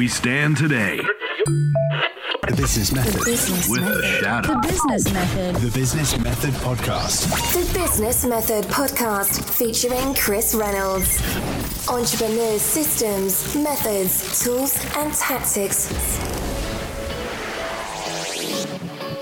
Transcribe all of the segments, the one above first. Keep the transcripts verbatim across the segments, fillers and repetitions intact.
we stand today. The Business Method. The business with method. A shout out. The Business Method. The Business Method Podcast. The Business Method Podcast featuring Chris Reynolds. Entrepreneurs' systems, methods, tools, and tactics.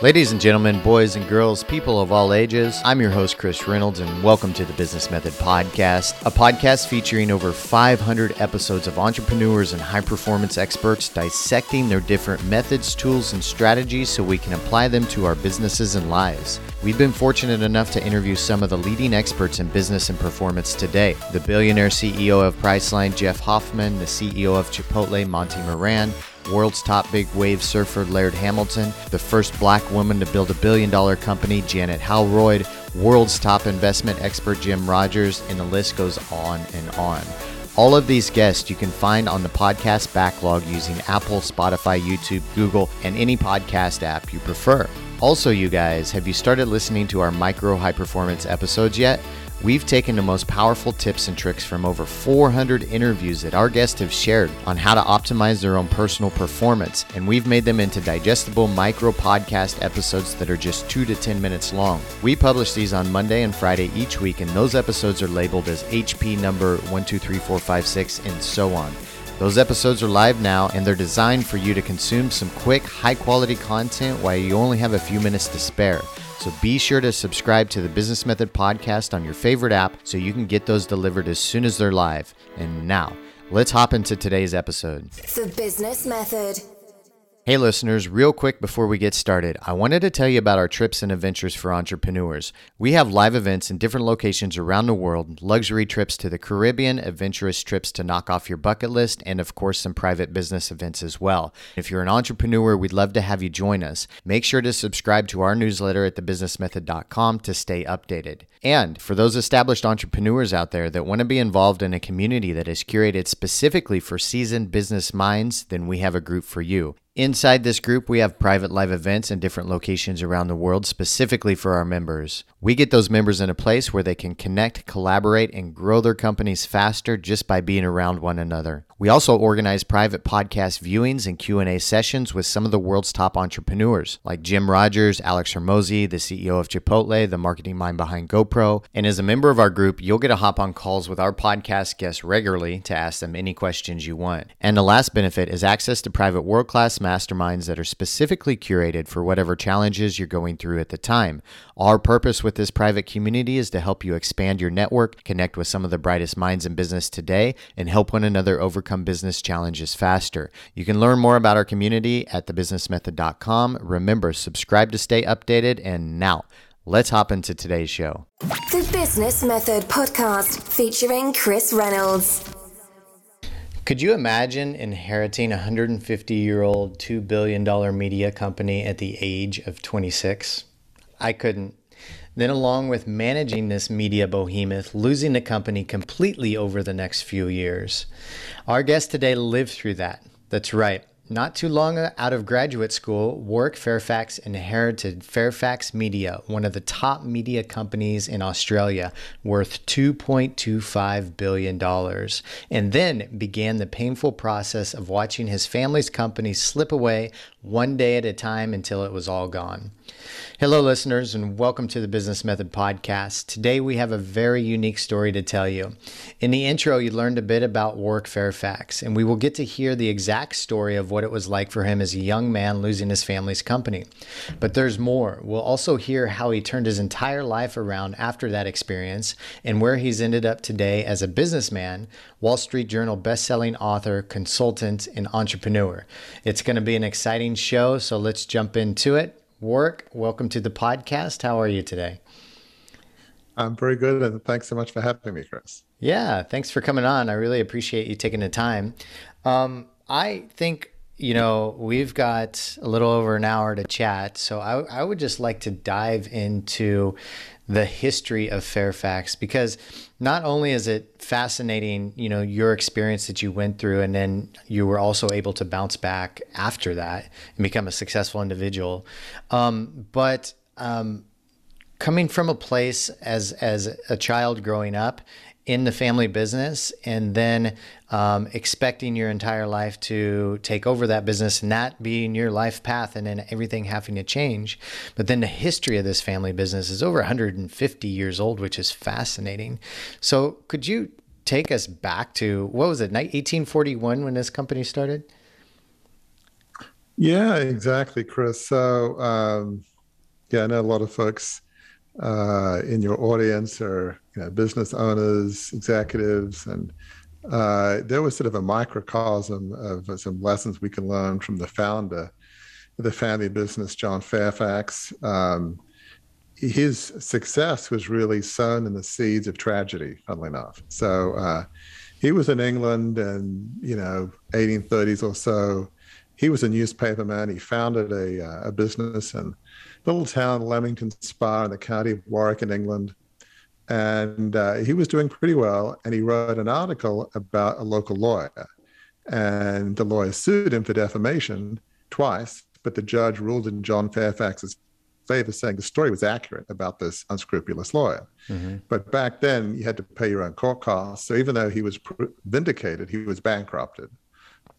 Ladies and gentlemen, boys and girls, people of all ages, I'm your host, Chris Reynolds, and welcome to the Business Method Podcast, a podcast featuring over five hundred episodes of entrepreneurs and high-performance experts dissecting their different methods, tools, and strategies so we can apply them to our businesses and lives. We've been fortunate enough to interview some of the leading experts in business and performance today. The billionaire C E O of Priceline, Jeff Hoffman, the C E O of Chipotle, Monty Moran, world's top big wave surfer Laird Hamilton, the first black woman to build a billion dollar company Janet Howroyd, world's top investment expert Jim Rogers, and the list goes on and on. All of these guests you can find on the podcast backlog using Apple, Spotify, YouTube, Google, and any podcast app you prefer. Also, you guys, have you started listening to our micro high performance episodes yet? We've taken the most powerful tips and tricks from over four hundred interviews that our guests have shared on how to optimize their own personal performance, and we've made them into digestible micro podcast episodes that are just two to ten minutes long. We publish these on Monday and Friday each week, and those episodes are labeled as H P number one two three four five six and so on. Those episodes are live now, and they're designed for you to consume some quick, high-quality content while you only have a few minutes to spare. So be sure to subscribe to the Business Method Podcast on your favorite app so you can get those delivered as soon as they're live. And now, let's hop into today's episode. The Business Method. Hey listeners, real quick before we get started, I wanted to tell you about our trips and adventures for entrepreneurs. We have live events in different locations around the world, luxury trips to the Caribbean, adventurous trips to knock off your bucket list, and of course some private business events as well. If you're an entrepreneur, we'd love to have you join us. Make sure to subscribe to our newsletter at the business method dot com to stay updated. And for those established entrepreneurs out there that want to be involved in a community that is curated specifically for seasoned business minds, then we have a group for you. Inside this group, we have private live events in different locations around the world specifically for our members. We get those members in a place where they can connect, collaborate, and grow their companies faster just by being around one another. We also organize private podcast viewings and Q and A sessions with some of the world's top entrepreneurs, like Jim Rogers, Alex Hormozi, the C E O of Chipotle, the marketing mind behind GoPro. And as a member of our group, you'll get to hop on calls with our podcast guests regularly to ask them any questions you want. And the last benefit is access to private world-class masterminds that are specifically curated for whatever challenges you're going through at the time. Our purpose with this private community is to help you expand your network, connect with some of the brightest minds in business today, and help one another overcome business challenges faster. You can learn more about our community at the business method dot com. Remember, subscribe to stay updated, and now, let's hop into today's show. The Business Method Podcast featuring Chris Reynolds. Could you imagine inheriting a one hundred fifty-year-old two billion dollars media company at the age of twenty-six? I couldn't. Then along with managing this media behemoth, losing the company completely over the next few years. Our guest today lived through that. That's right. Not too long out of graduate school, Warwick Fairfax inherited Fairfax Media, one of the top media companies in Australia, worth two point two five billion dollars, and then began the painful process of watching his family's company slip away one day at a time until it was all gone. Hello, listeners, and welcome to the Business Method Podcast. Today, we have a very unique story to tell you. In the intro, you learned a bit about Warwick Fairfax, and we will get to hear the exact story of what it was like for him as a young man losing his family's company. But there's more. We'll also hear how he turned his entire life around after that experience and where he's ended up today as a businessman, Wall Street Journal best-selling author, consultant, and entrepreneur. It's going to be an exciting show, so let's jump into it. Warwick, welcome to the podcast. How are you today? I'm very good, and thanks so much for having me, Chris. Yeah, thanks for coming on. I really appreciate you taking the time. Um, I think, you know, we've got a little over an hour to chat, so I, I would just like to dive into the history of Fairfax, because not only is it fascinating, you know, your experience that you went through, and then you were also able to bounce back after that and become a successful individual. Um, but um, coming from a place as as a child growing up in the family business and then um, expecting your entire life to take over that business, not being your life path, and then everything having to change. But then the history of this family business is over one hundred fifty years old, which is fascinating. So could you take us back to, what was it, eighteen forty-one when this company started? Yeah, exactly, Chris. So um, yeah, I know a lot of folks uh, in your audience are, you know, business owners, executives, and uh, there was sort of a microcosm of some lessons we can learn from the founder of the family business, John Fairfax. Um, his success was really sown in the seeds of tragedy, funnily enough. So uh, he was in England and, you know, eighteen thirties or so. He was a newspaper man. He founded a, uh, a business in a little town, Leamington Spa, in the county of Warwick in England. And uh, he was doing pretty well. And he wrote an article about a local lawyer. And the lawyer sued him for defamation twice, but the judge ruled in John Fairfax's favor, saying the story was accurate about this unscrupulous lawyer. Mm-hmm. But back then, you had to pay your own court costs. So even though he was vindicated, he was bankrupted,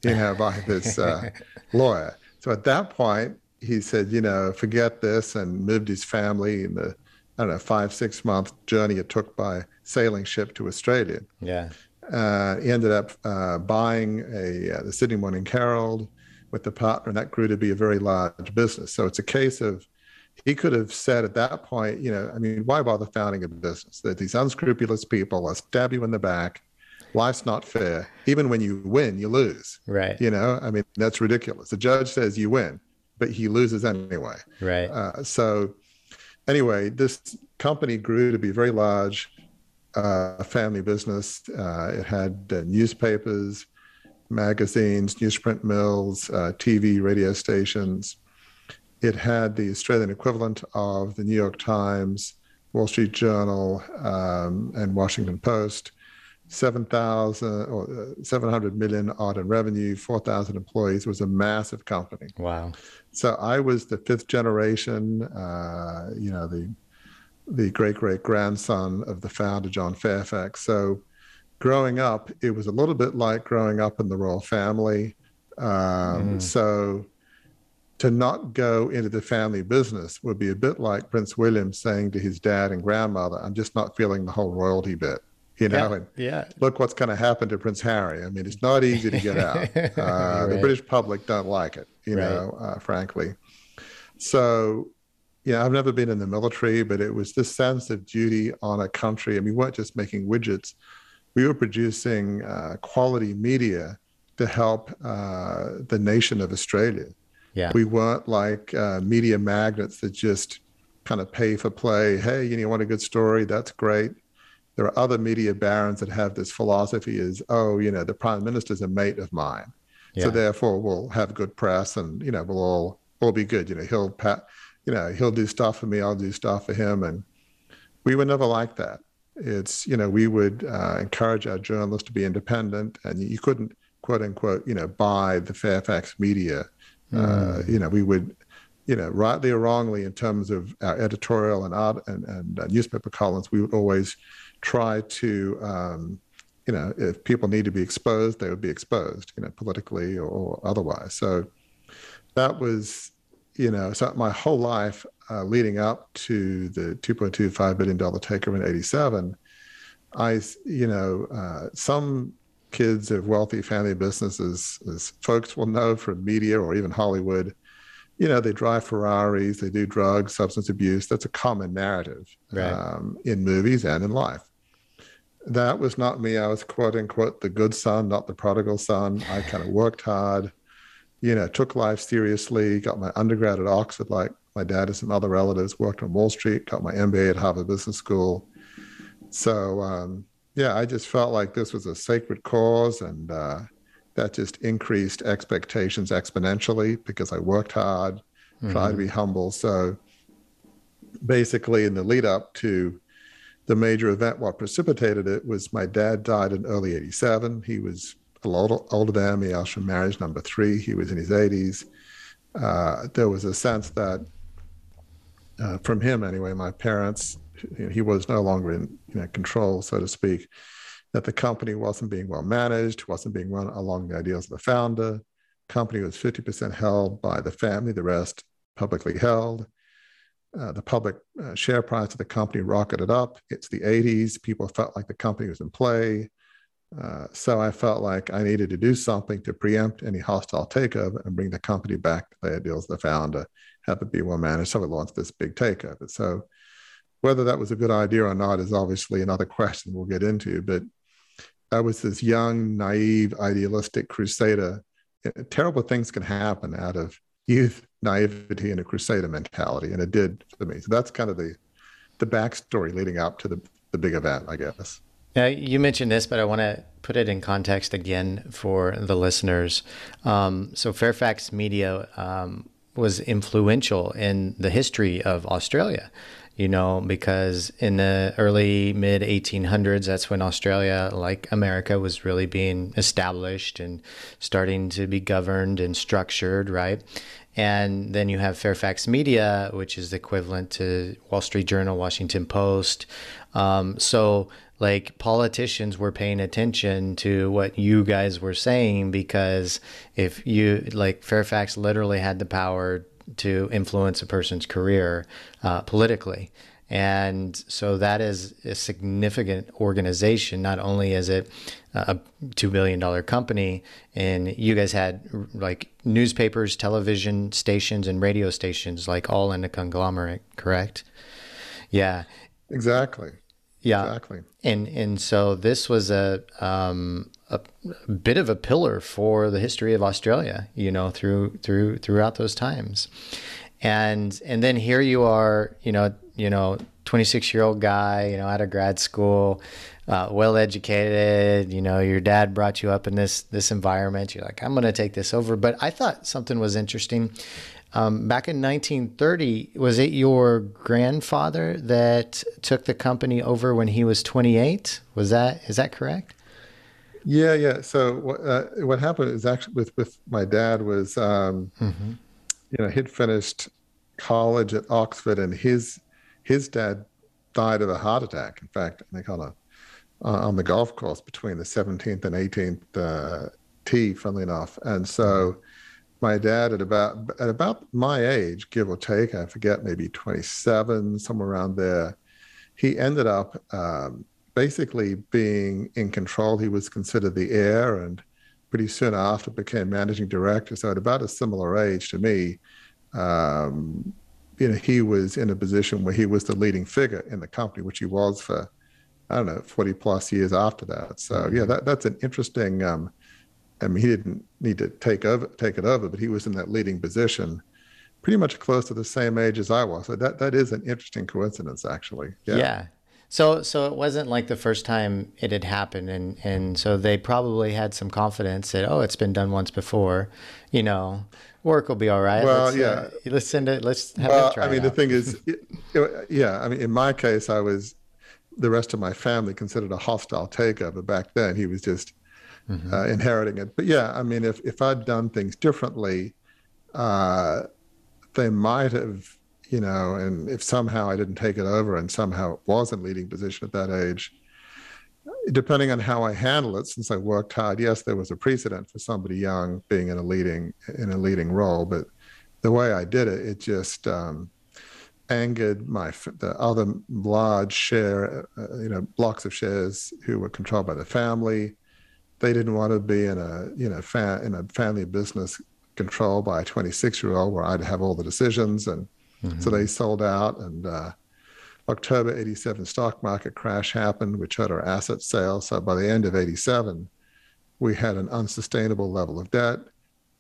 you know, by this uh, lawyer. So at that point, he said, you know, forget this, and moved his family in the, I don't know, five, six month journey it took by sailing ship to Australia. Yeah. Uh, he ended up uh, buying a uh, the Sydney Morning Herald with the partner, and that grew to be a very large business. So it's a case of, he could have said at that point, you know, I mean, why bother founding a business? That these unscrupulous people will stab you in the back. Life's not fair. Even when you win, you lose. Right. You know, I mean, that's ridiculous. The judge says you win, but he loses anyway. Right. Uh, so anyway, this company grew to be a very large uh, family business. Uh, it had uh, newspapers, magazines, newsprint mills, uh, T V, radio stations. It had the Australian equivalent of the New York Times, Wall Street Journal, um, and Washington Post. seven hundred million odd in revenue, four thousand employees. It was a massive company. Wow. So I was the fifth generation, uh, you know, the the great-great-grandson of the founder, John Fairfax. So growing up, it was a little bit like growing up in the royal family. Um, mm. So to not go into the family business would be a bit like Prince William saying to his dad and grandmother, I'm just not feeling the whole royalty bit. You know, yeah, and yeah. Look what's going to happen to Prince Harry. I mean, it's not easy to get out. Uh, right. The British public don't like it, you right. know, uh, frankly. So, you know, I've never been in the military, but it was this sense of duty on a country. And we weren't just making widgets. We were producing uh, quality media to help uh, the nation of Australia. Yeah. We weren't like uh, media magnets that just kind of pay for play. Hey, you know, you want a good story? That's great. There are other media barons that have this philosophy is, oh, you know, the prime minister's a mate of mine. Yeah. So therefore we'll have good press and, you know, we'll all, all be good. You know, he'll pat, you know, he'll do stuff for me. I'll do stuff for him. And we were never like that. It's, you know, we would uh, encourage our journalists to be independent, and you couldn't quote unquote, you know, buy the Fairfax media. Mm. Uh, you know, we would, you know, rightly or wrongly in terms of our editorial and art and, and uh, newspaper columns, we would always try to, um, you know, if people need to be exposed, they would be exposed, you know, politically or, or otherwise. So that was, you know, so my whole life uh, leading up to the two point two five billion dollars takeover in eighty-seven, I, you know, uh, some kids of wealthy family businesses, as folks will know from media or even Hollywood, you know, they drive Ferraris, they do drugs, substance abuse. That's a common narrative right. um, in movies and in life. That was not me. I was, quote unquote, the good son, not the prodigal son. I kind of worked hard, you know, took life seriously, got my undergrad at Oxford, like my dad and some other relatives, worked on Wall Street, got my M B A at Harvard Business School. So, um, yeah, I just felt like this was a sacred cause, and uh, that just increased expectations exponentially because I worked hard, mm-hmm. tried to be humble. So basically in the lead up to the major event, what precipitated it was my dad died in early eighty-seven. He was a lot older than me. I was from marriage number three. He was in his eighties. Uh, there was a sense that uh, from him anyway, my parents, you know, he was no longer in you know, control, so to speak. that the company wasn't being well managed, wasn't being run along the ideals of the founder. Company was fifty percent held by the family, the rest publicly held. Uh, the public uh, share price of the company rocketed up. It's the eighties. People felt like the company was in play. Uh, so I felt like I needed to do something to preempt any hostile takeover and bring the company back to the ideals of the founder, have it be well managed. So we launched this big takeover. So whether that was a good idea or not is obviously another question we'll get into. But I was this young, naive, idealistic crusader. Terrible things can happen out of youth, naivety, and a crusader mentality. And it did for me. So that's kind of the the backstory leading up to the, the big event, I guess. Now, you mentioned this, but I want to put it in context again for the listeners. Um, so Fairfax Media um, was influential in the history of Australia, you know, because in the early mid eighteen hundreds, that's when Australia, like America, was really being established and starting to be governed and structured, right? And then you have Fairfax Media, which is the equivalent to Wall Street Journal, Washington Post. Um, so like politicians were paying attention to what you guys were saying, because if you, like, Fairfax literally had the power to influence a person's career uh, politically. And so that is a significant organization. Not only is it a two billion dollars company, and you guys had like newspapers, television stations, and radio stations, like all in a conglomerate, correct? Yeah. Exactly. Yeah. Exactly. And and so this was a um, a bit of a pillar for the history of Australia, you know, through through throughout those times. And and then here you are, you know, you know, twenty-six-year-old guy, you know, out of grad school, uh, well-educated, you know, your dad brought you up in this this environment. You're like, I'm going to take this over. But I thought something was interesting. Um, back in nineteen thirty, was it your grandfather that took the company over when he was twenty-eight? Was that, is that correct? Yeah, yeah. So uh, what happened is actually with, with my dad was, um, mm-hmm. you know, he'd finished college at Oxford, and his his dad died of a heart attack. In fact, I think on a uh, on the golf course between the seventeenth and eighteenth uh, tee, funnily enough. And so my dad at about at about my age, give or take, I forget, maybe twenty-seven, somewhere around there, he ended up um, basically being in control. He was considered the heir, and pretty soon after became managing director. So at about a similar age to me, um, you know, he was in a position where he was the leading figure in the company, which he was for, I don't know, forty plus years after that. So mm-hmm. yeah, that, that's an interesting, um, I mean, he didn't need to take over, take it over, but he was in that leading position, pretty much close to the same age as I was. So that, that is an interesting coincidence, actually. Yeah. yeah. So, so it wasn't like the first time it had happened. And, and so they probably had some confidence that, oh, it's been done once before, you know, work will be all right. Well, let's, yeah. Uh, let's send it. Let's have well, it try I mean, it the out. thing is, it, it, yeah. I mean, in my case, I was, the rest of my family considered a hostile takeover back then. He was just mm-hmm. uh, inheriting it. But yeah, I mean, if, if I'd done things differently, uh, they might have, you know, and if somehow I didn't take it over and somehow it was in leading position at that age, depending on how I handle it, since I worked hard, yes, there was a precedent for somebody young being in a leading in a leading role, but the way I did it, it just um, angered my the other large share, uh, you know, blocks of shares who were controlled by the family. They didn't want to be in a you know fa- in a family business controlled by a twenty-six-year-old where I'd have all the decisions and. Mm-hmm. So they sold out, and uh, October eighty-seven stock market crash happened, which hurt our asset sales. So by the end of eighty-seven, we had an unsustainable level of debt.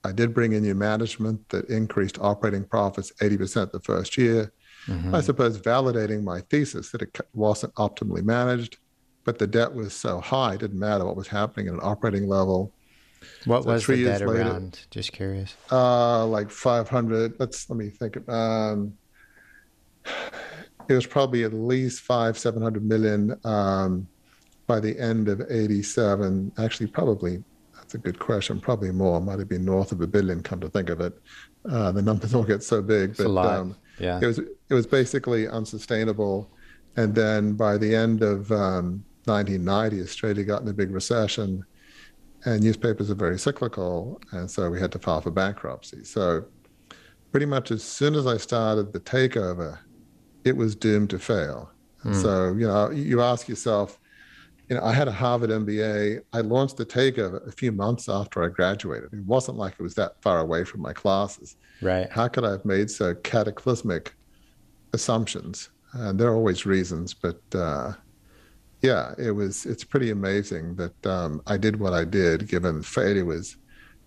I did bring in new management that increased operating profits eighty percent the first year. Mm-hmm. I suppose validating my thesis that it wasn't optimally managed, but the debt was so high, it didn't matter what was happening at an operating level. What so was the debt later, around? Just curious. Uh, like five hundred. Let's let me think. Um, it was probably at least five, seven hundred million um, by the end of eighty-seven. Actually, probably that's a good question. Probably more. Might have been north of a billion. Come to think of it, uh, the numbers all get so big. It's but a lot. Um, yeah. It was it was basically unsustainable, and then by the end of um, nineteen ninety, Australia got in a big recession, and newspapers are very cyclical, and so we had to file for bankruptcy. So pretty much as soon as I started the takeover, it was doomed to fail. Mm. So, you know, you ask yourself, you know, I had a Harvard M B A. I launched the takeover a few months after I graduated. It wasn't like it was that far away from my classes. Right. How could I have made so cataclysmic assumptions? And there are always reasons, but uh, yeah, it was. It's pretty amazing that um, I did what I did, given failure was,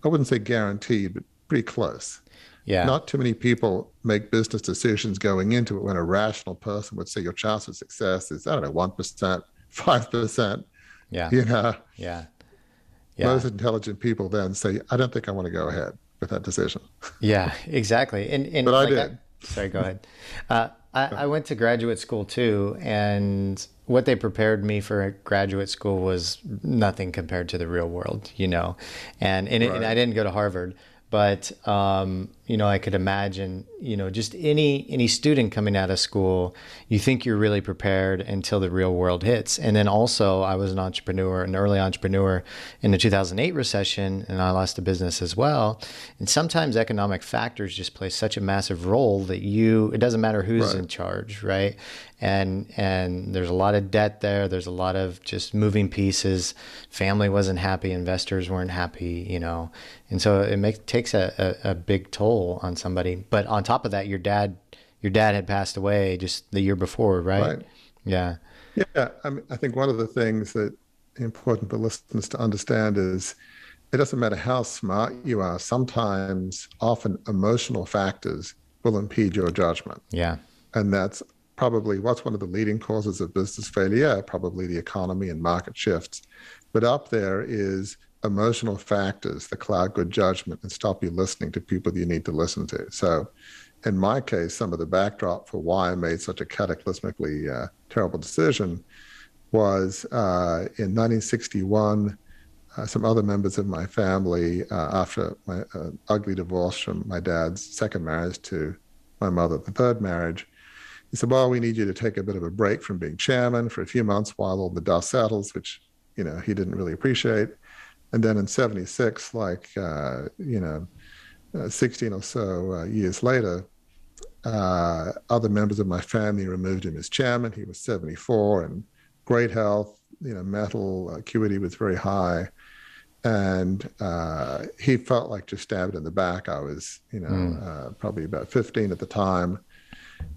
I wouldn't say guaranteed, but pretty close. Yeah. Not too many people make business decisions going into it when a rational person would say your chance of success is, I don't know, one percent, five percent. Yeah. You know? Yeah. Yeah. Most intelligent people then say, I don't think I want to go ahead with that decision. Yeah, exactly. And, and but like I did. I, sorry, go ahead. Uh, I, I went to graduate school too, and what they prepared me for graduate school was nothing compared to the real world, you know? And, and, right. and I didn't go to Harvard. But, um, you know, I could imagine, you know, just any any student coming out of school, you think you're really prepared until the real world hits. And then also I was an entrepreneur, an early entrepreneur in the two thousand eight recession, and I lost a business as well. And sometimes economic factors just play such a massive role that you, it doesn't matter who's right. in charge, right? And and there's a lot of debt there. There's a lot of just moving pieces. Family wasn't happy. Investors weren't happy, you know. And so it makes takes a, a, a big toll on somebody. But on top of that, your dad your dad had passed away just the year before, right? Right. Yeah. Yeah. I mean, I think one of the things that important for listeners to understand is it doesn't matter how smart you are. Sometimes, often emotional factors will impede your judgment. Yeah. And that's probably what's one of the leading causes of business failure, probably the economy and market shifts. But up there is emotional factors that cloud good judgment and stop you listening to people that you need to listen to. So in my case, some of the backdrop for why I made such a cataclysmically uh, terrible decision was uh, in nineteen sixty-one, uh, some other members of my family, uh, after my uh, ugly divorce from my dad's second marriage to my mother, the third marriage, he said, well, we need you to take a bit of a break from being chairman for a few months while all the dust settles, which, you know, he didn't really appreciate. And then in seventy-six, like, uh, you know, uh, sixteen or so uh, years later, uh, other members of my family removed him as chairman. He was seventy-four and great health, you know, mental acuity was very high. And uh, he felt like just stabbed in the back. I was, you know, mm. uh, probably about fifteen at the time.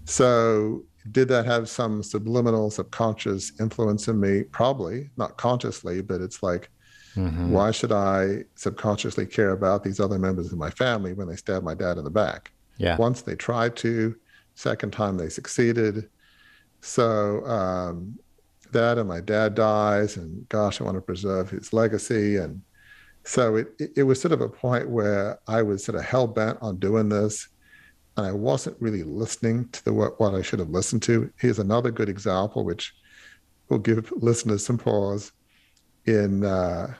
So did that have some subliminal, subconscious influence in me? Probably, not consciously, but it's like, mm-hmm. why should I subconsciously care about these other members of my family when they stabbed my dad in the back? Yeah. Once they tried to, second time they succeeded. So um, that and my dad dies, and gosh, I want to preserve his legacy. And so it, it, it was sort of a point where I was sort of hell-bent on doing this. And I wasn't really listening to the, what, what I should have listened to. Here's another good example, which will give listeners some pause. In uh,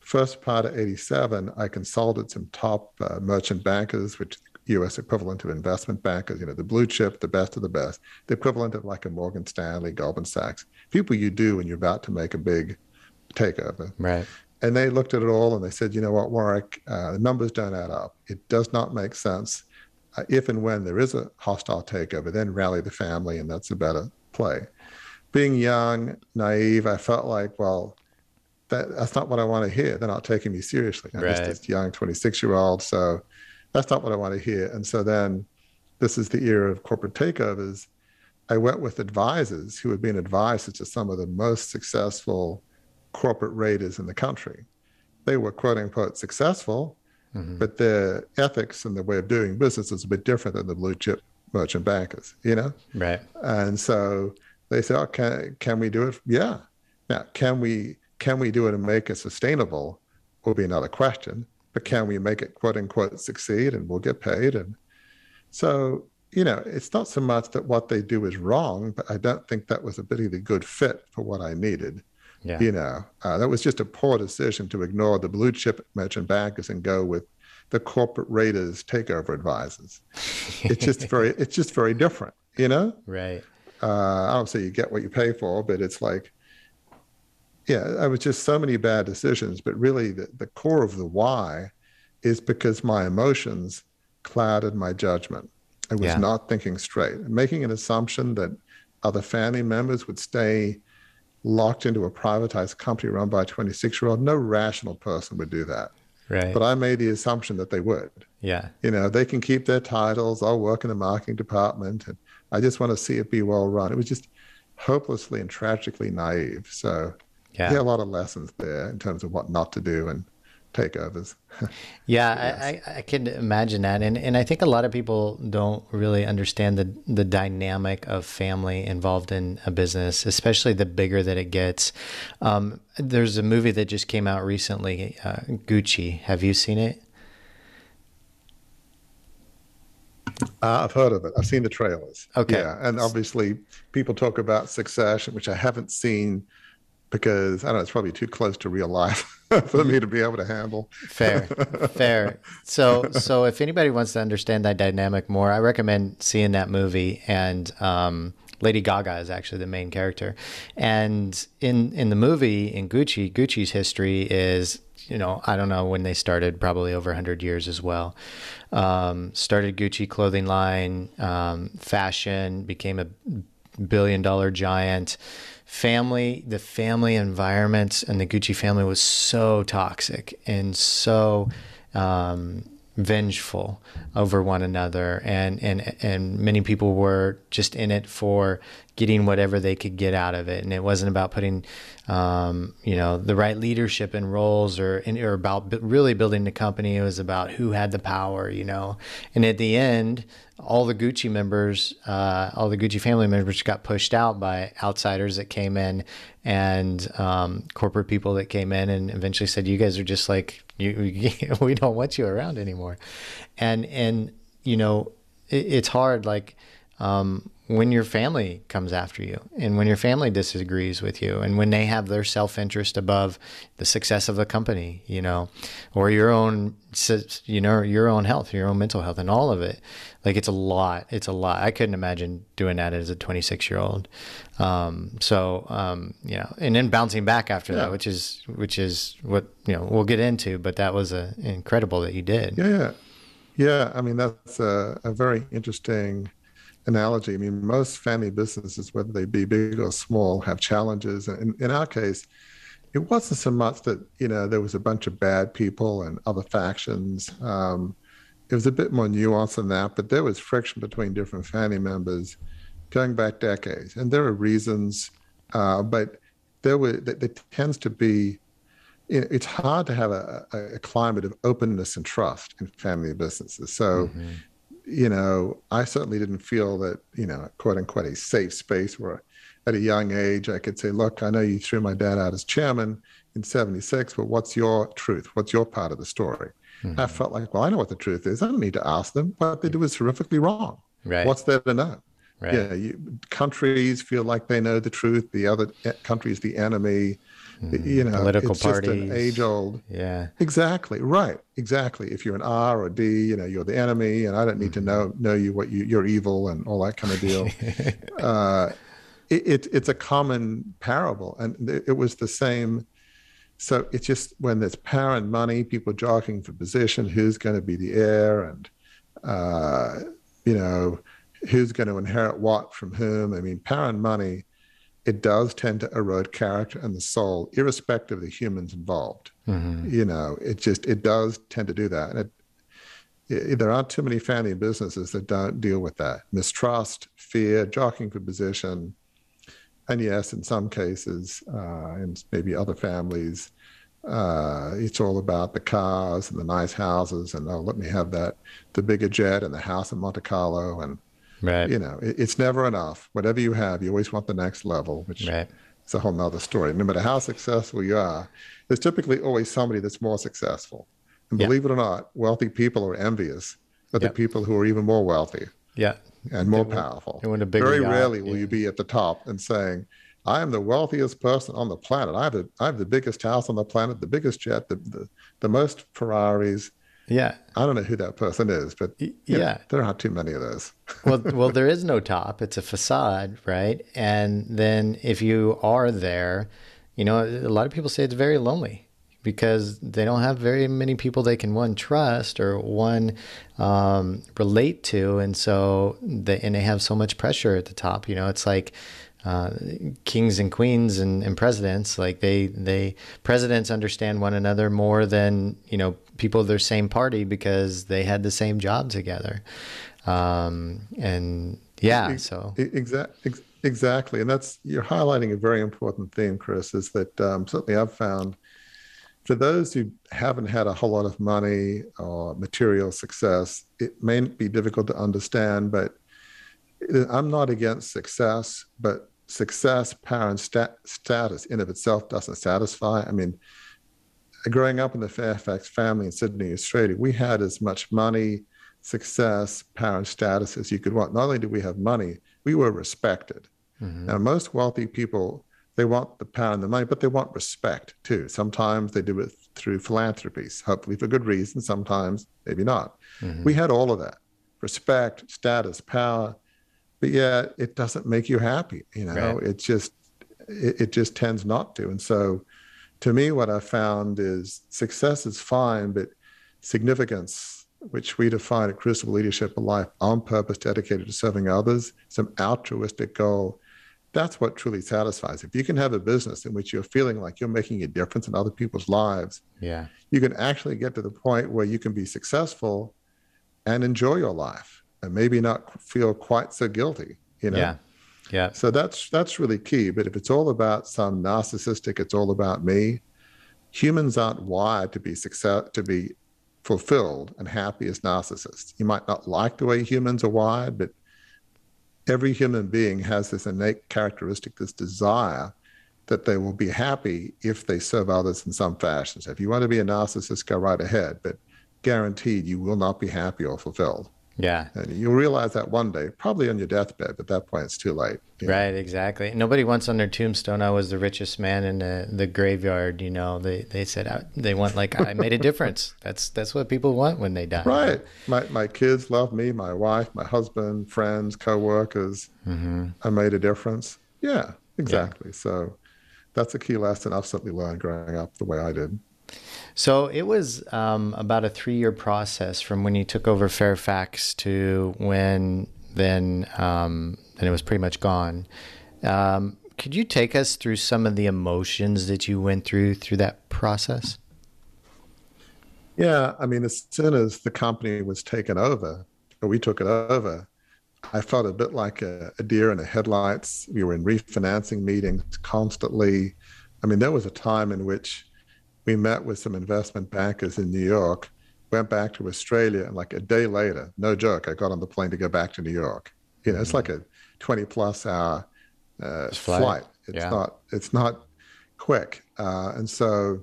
first part of eighty-seven, I consulted some top uh, merchant bankers, which is the U S equivalent of investment bankers, you know, the blue chip, the best of the best, the equivalent of like a Morgan Stanley, Goldman Sachs, people you do when you're about to make a big takeover. Right. And they looked at it all and they said, you know what, Warwick, uh, the numbers don't add up. It does not make sense. Uh, if and when there is a hostile takeover, then rally the family, and that's a better play. Being young, naive, I felt like, well, that, that's not what I want to hear. They're not taking me seriously. I'm right. just this young twenty-six-year-old, so that's not what I want to hear. And so then this is the era of corporate takeovers. I went with advisors who had been advisors to some of the most successful corporate raiders in the country. They were, quote-unquote, successful, mm-hmm. but their ethics and the way of doing business is a bit different than the blue chip merchant bankers, you know? Right. And so they say, oh, can, can we do it? Yeah. Now, can we can we do it and make it sustainable will be another question, but can we make it, quote unquote, succeed and we'll get paid? And so, you know, it's not so much that what they do is wrong, but I don't think that was a particularly good fit for what I needed. Yeah. You know, uh, that was just a poor decision to ignore the blue chip merchant bankers and go with the corporate raiders takeover advisors. It's just very, it's just very different, you know? Right. Uh, I don't say you get what you pay for, but it's like, yeah, I was just so many bad decisions. But really, the, the core of the why is because my emotions clouded my judgment. I was yeah. not thinking straight. Making an assumption that other family members would stay locked into a privatized company run by a twenty-six-year-old, no rational person would do that. Right. But I made the assumption that they would. Yeah. You know, they can keep their titles. I'll work in the marketing department. And I just want to see it be well run. It was just hopelessly and tragically naive. So yeah, yeah a lot of lessons there in terms of what not to do and takeovers. yeah, yes. I, I can imagine that. And and I think a lot of people don't really understand the, the dynamic of family involved in a business, especially the bigger that it gets. Um, there's a movie that just came out recently, uh, Gucci. Have you seen it? Uh, I've heard of it. I've seen the trailers. Okay. Yeah, and obviously people talk about Succession, which I haven't seen because, I don't know, it's probably too close to real life for me to be able to handle. Fair, fair. So so if anybody wants to understand that dynamic more, I recommend seeing that movie. And um, Lady Gaga is actually the main character. And in, in the movie, in Gucci, Gucci's history is, you know, I don't know when they started, probably over one hundred years as well. Um, started Gucci clothing line, um, fashion, became a billion dollar giant. Family, the family environment and the Gucci family was so toxic and so um, vengeful over one another. And, and, and many people were just in it for getting whatever they could get out of it. And it wasn't about putting, um, you know, the right leadership in roles or, or about really building the company. It was about who had the power, you know. And at the end, all the Gucci members, uh, all the Gucci family members got pushed out by outsiders that came in and um, corporate people that came in and eventually said, you guys are just like, you, we don't want you around anymore. And, and you know, it, it's hard, like, um, when your family comes after you and when your family disagrees with you and when they have their self-interest above the success of the company, you know, or your own, you know, your own health, your own mental health and all of it. Like it's a lot. It's a lot. I couldn't imagine doing that as a twenty-six year old. Um, so, um, you know, and then bouncing back after yeah. that, which is, which is what, you know, we'll get into, but that was a, incredible that you did. Yeah. Yeah. yeah. I mean, that's a, a very interesting analogy. I mean, most family businesses, whether they be big or small, have challenges. And in, in our case, it wasn't so much that, you know, there was a bunch of bad people and other factions. Um, it was a bit more nuanced than that, but there was friction between different family members going back decades. And there are reasons, uh, but there were, there tends to be, you know, it's hard to have a, a climate of openness and trust in family businesses. So, mm-hmm. you know, I certainly didn't feel that, you know, quote unquote, a safe space where at a young age I could say, look, I know you threw my dad out as chairman in seventy-six, but what's your truth? What's your part of the story? Mm-hmm. I felt like, well, I know what the truth is. I don't need to ask them. What they do is horrifically wrong. Right. What's there to know? Right. Yeah, you, countries feel like they know the truth. The other country's the enemy. Mm, you know, political it's parties. Just an age-old. Yeah, exactly. Right, exactly. If you're an R or D, you know, you're the enemy, and I don't need mm-hmm. to know know you what you you're evil and all that kind of deal. uh, it, it it's a common parable, and it, it was the same. So it's just when there's power and money, people jockeying for position, who's going to be the heir, and uh, you know, who's going to inherit what from whom. I mean, power and money, it does tend to erode character and the soul, irrespective of the humans involved. Mm-hmm. You know, it just, it does tend to do that. And it, it, there aren't too many family businesses that don't deal with that. Mistrust, fear, jockeying for position. And yes, in some cases, uh, and maybe other families, uh, it's all about the cars and the nice houses and, oh, let me have that, the bigger jet and the house in Monte Carlo and, right. You know, it, it's never enough. Whatever you have, you always want the next level, which right. is a whole nother story. No matter how successful you are, there's typically always somebody that's more successful. And yeah. believe it or not, wealthy people are envious of yeah. the people who are even more wealthy yeah. and more they want, powerful. They want a bigger Very yacht. Rarely will yeah. you be at the top and saying, I am the wealthiest person on the planet. I have the, I have the biggest house on the planet, the biggest jet, the, the, the most Ferraris. Yeah. I don't know who that person is, but yeah, know, there aren't too many of those. well, well, there is no top. It's a facade, right? And then if you are there, you know, a lot of people say it's very lonely because they don't have very many people they can, one, trust or one, um, relate to. And so they, and they have so much pressure at the top, you know, it's like, uh, kings and queens and, and presidents, like they, they presidents understand one another more than, you know, people of their same party because they had the same job together. Um, and yeah, so exactly. Exactly. And that's, you're highlighting a very important theme, Chris, is that um, certainly I've found for those who haven't had a whole lot of money or material success, it may be difficult to understand, but I'm not against success, but success, power, and stat- status in of itself doesn't satisfy. I mean, growing up in the Fairfax family in Sydney, Australia, we had as much money, success, power, and status as you could want. Not only did we have money, we were respected. Mm-hmm. Now, most wealthy people, they want the power and the money, but they want respect too. Sometimes they do it through philanthropies, hopefully for good reason, sometimes maybe not. Mm-hmm. We had all of that, respect, status, power, but yet it doesn't make you happy. You know, right. it just it, it just tends not to. And so to me, what I found is success is fine, but significance, which we define at Crucible Leadership, a life on purpose dedicated to serving others, some altruistic goal, that's what truly satisfies. If you can have a business in which you're feeling like you're making a difference in other people's lives, yeah, you can actually get to the point where you can be successful and enjoy your life and maybe not feel quite so guilty, you know? Yeah. Yeah. So that's that's really key. But if it's all about some narcissistic, it's all about me, humans aren't wired to be success, to be fulfilled and happy as narcissists. You might not like the way humans are wired, but every human being has this innate characteristic, this desire that they will be happy if they serve others in some fashion. So if you want to be a narcissist, go right ahead, but guaranteed you will not be happy or fulfilled. Yeah. And you'll realize that one day, probably on your deathbed, but at that point it's too late. Right, know? Exactly. Nobody wants on their tombstone, I was the richest man in the, the graveyard, you know. They they said, I, they want like, I made a difference. That's that's what people want when they die. Right. right? My my kids love me, my wife, my husband, friends, coworkers. Mm-hmm. I made a difference. Yeah, exactly. Yeah. So that's a key lesson I've certainly learned growing up the way I did. So it was um, about a three-year process from when you took over Fairfax to when then um, and it was pretty much gone. Um, could you take us through some of the emotions that you went through through that process? Yeah, I mean, as soon as the company was taken over, or we took it over, I felt a bit like a, a deer in the headlights. We were in refinancing meetings constantly. I mean, there was a time in which we met with some investment bankers in New York, went back to Australia, and like a day later, no joke, I got on the plane to go back to New York. You know, mm-hmm. It's like a twenty plus hour uh, flight. flight. It's yeah. not, it's not quick. Uh, and so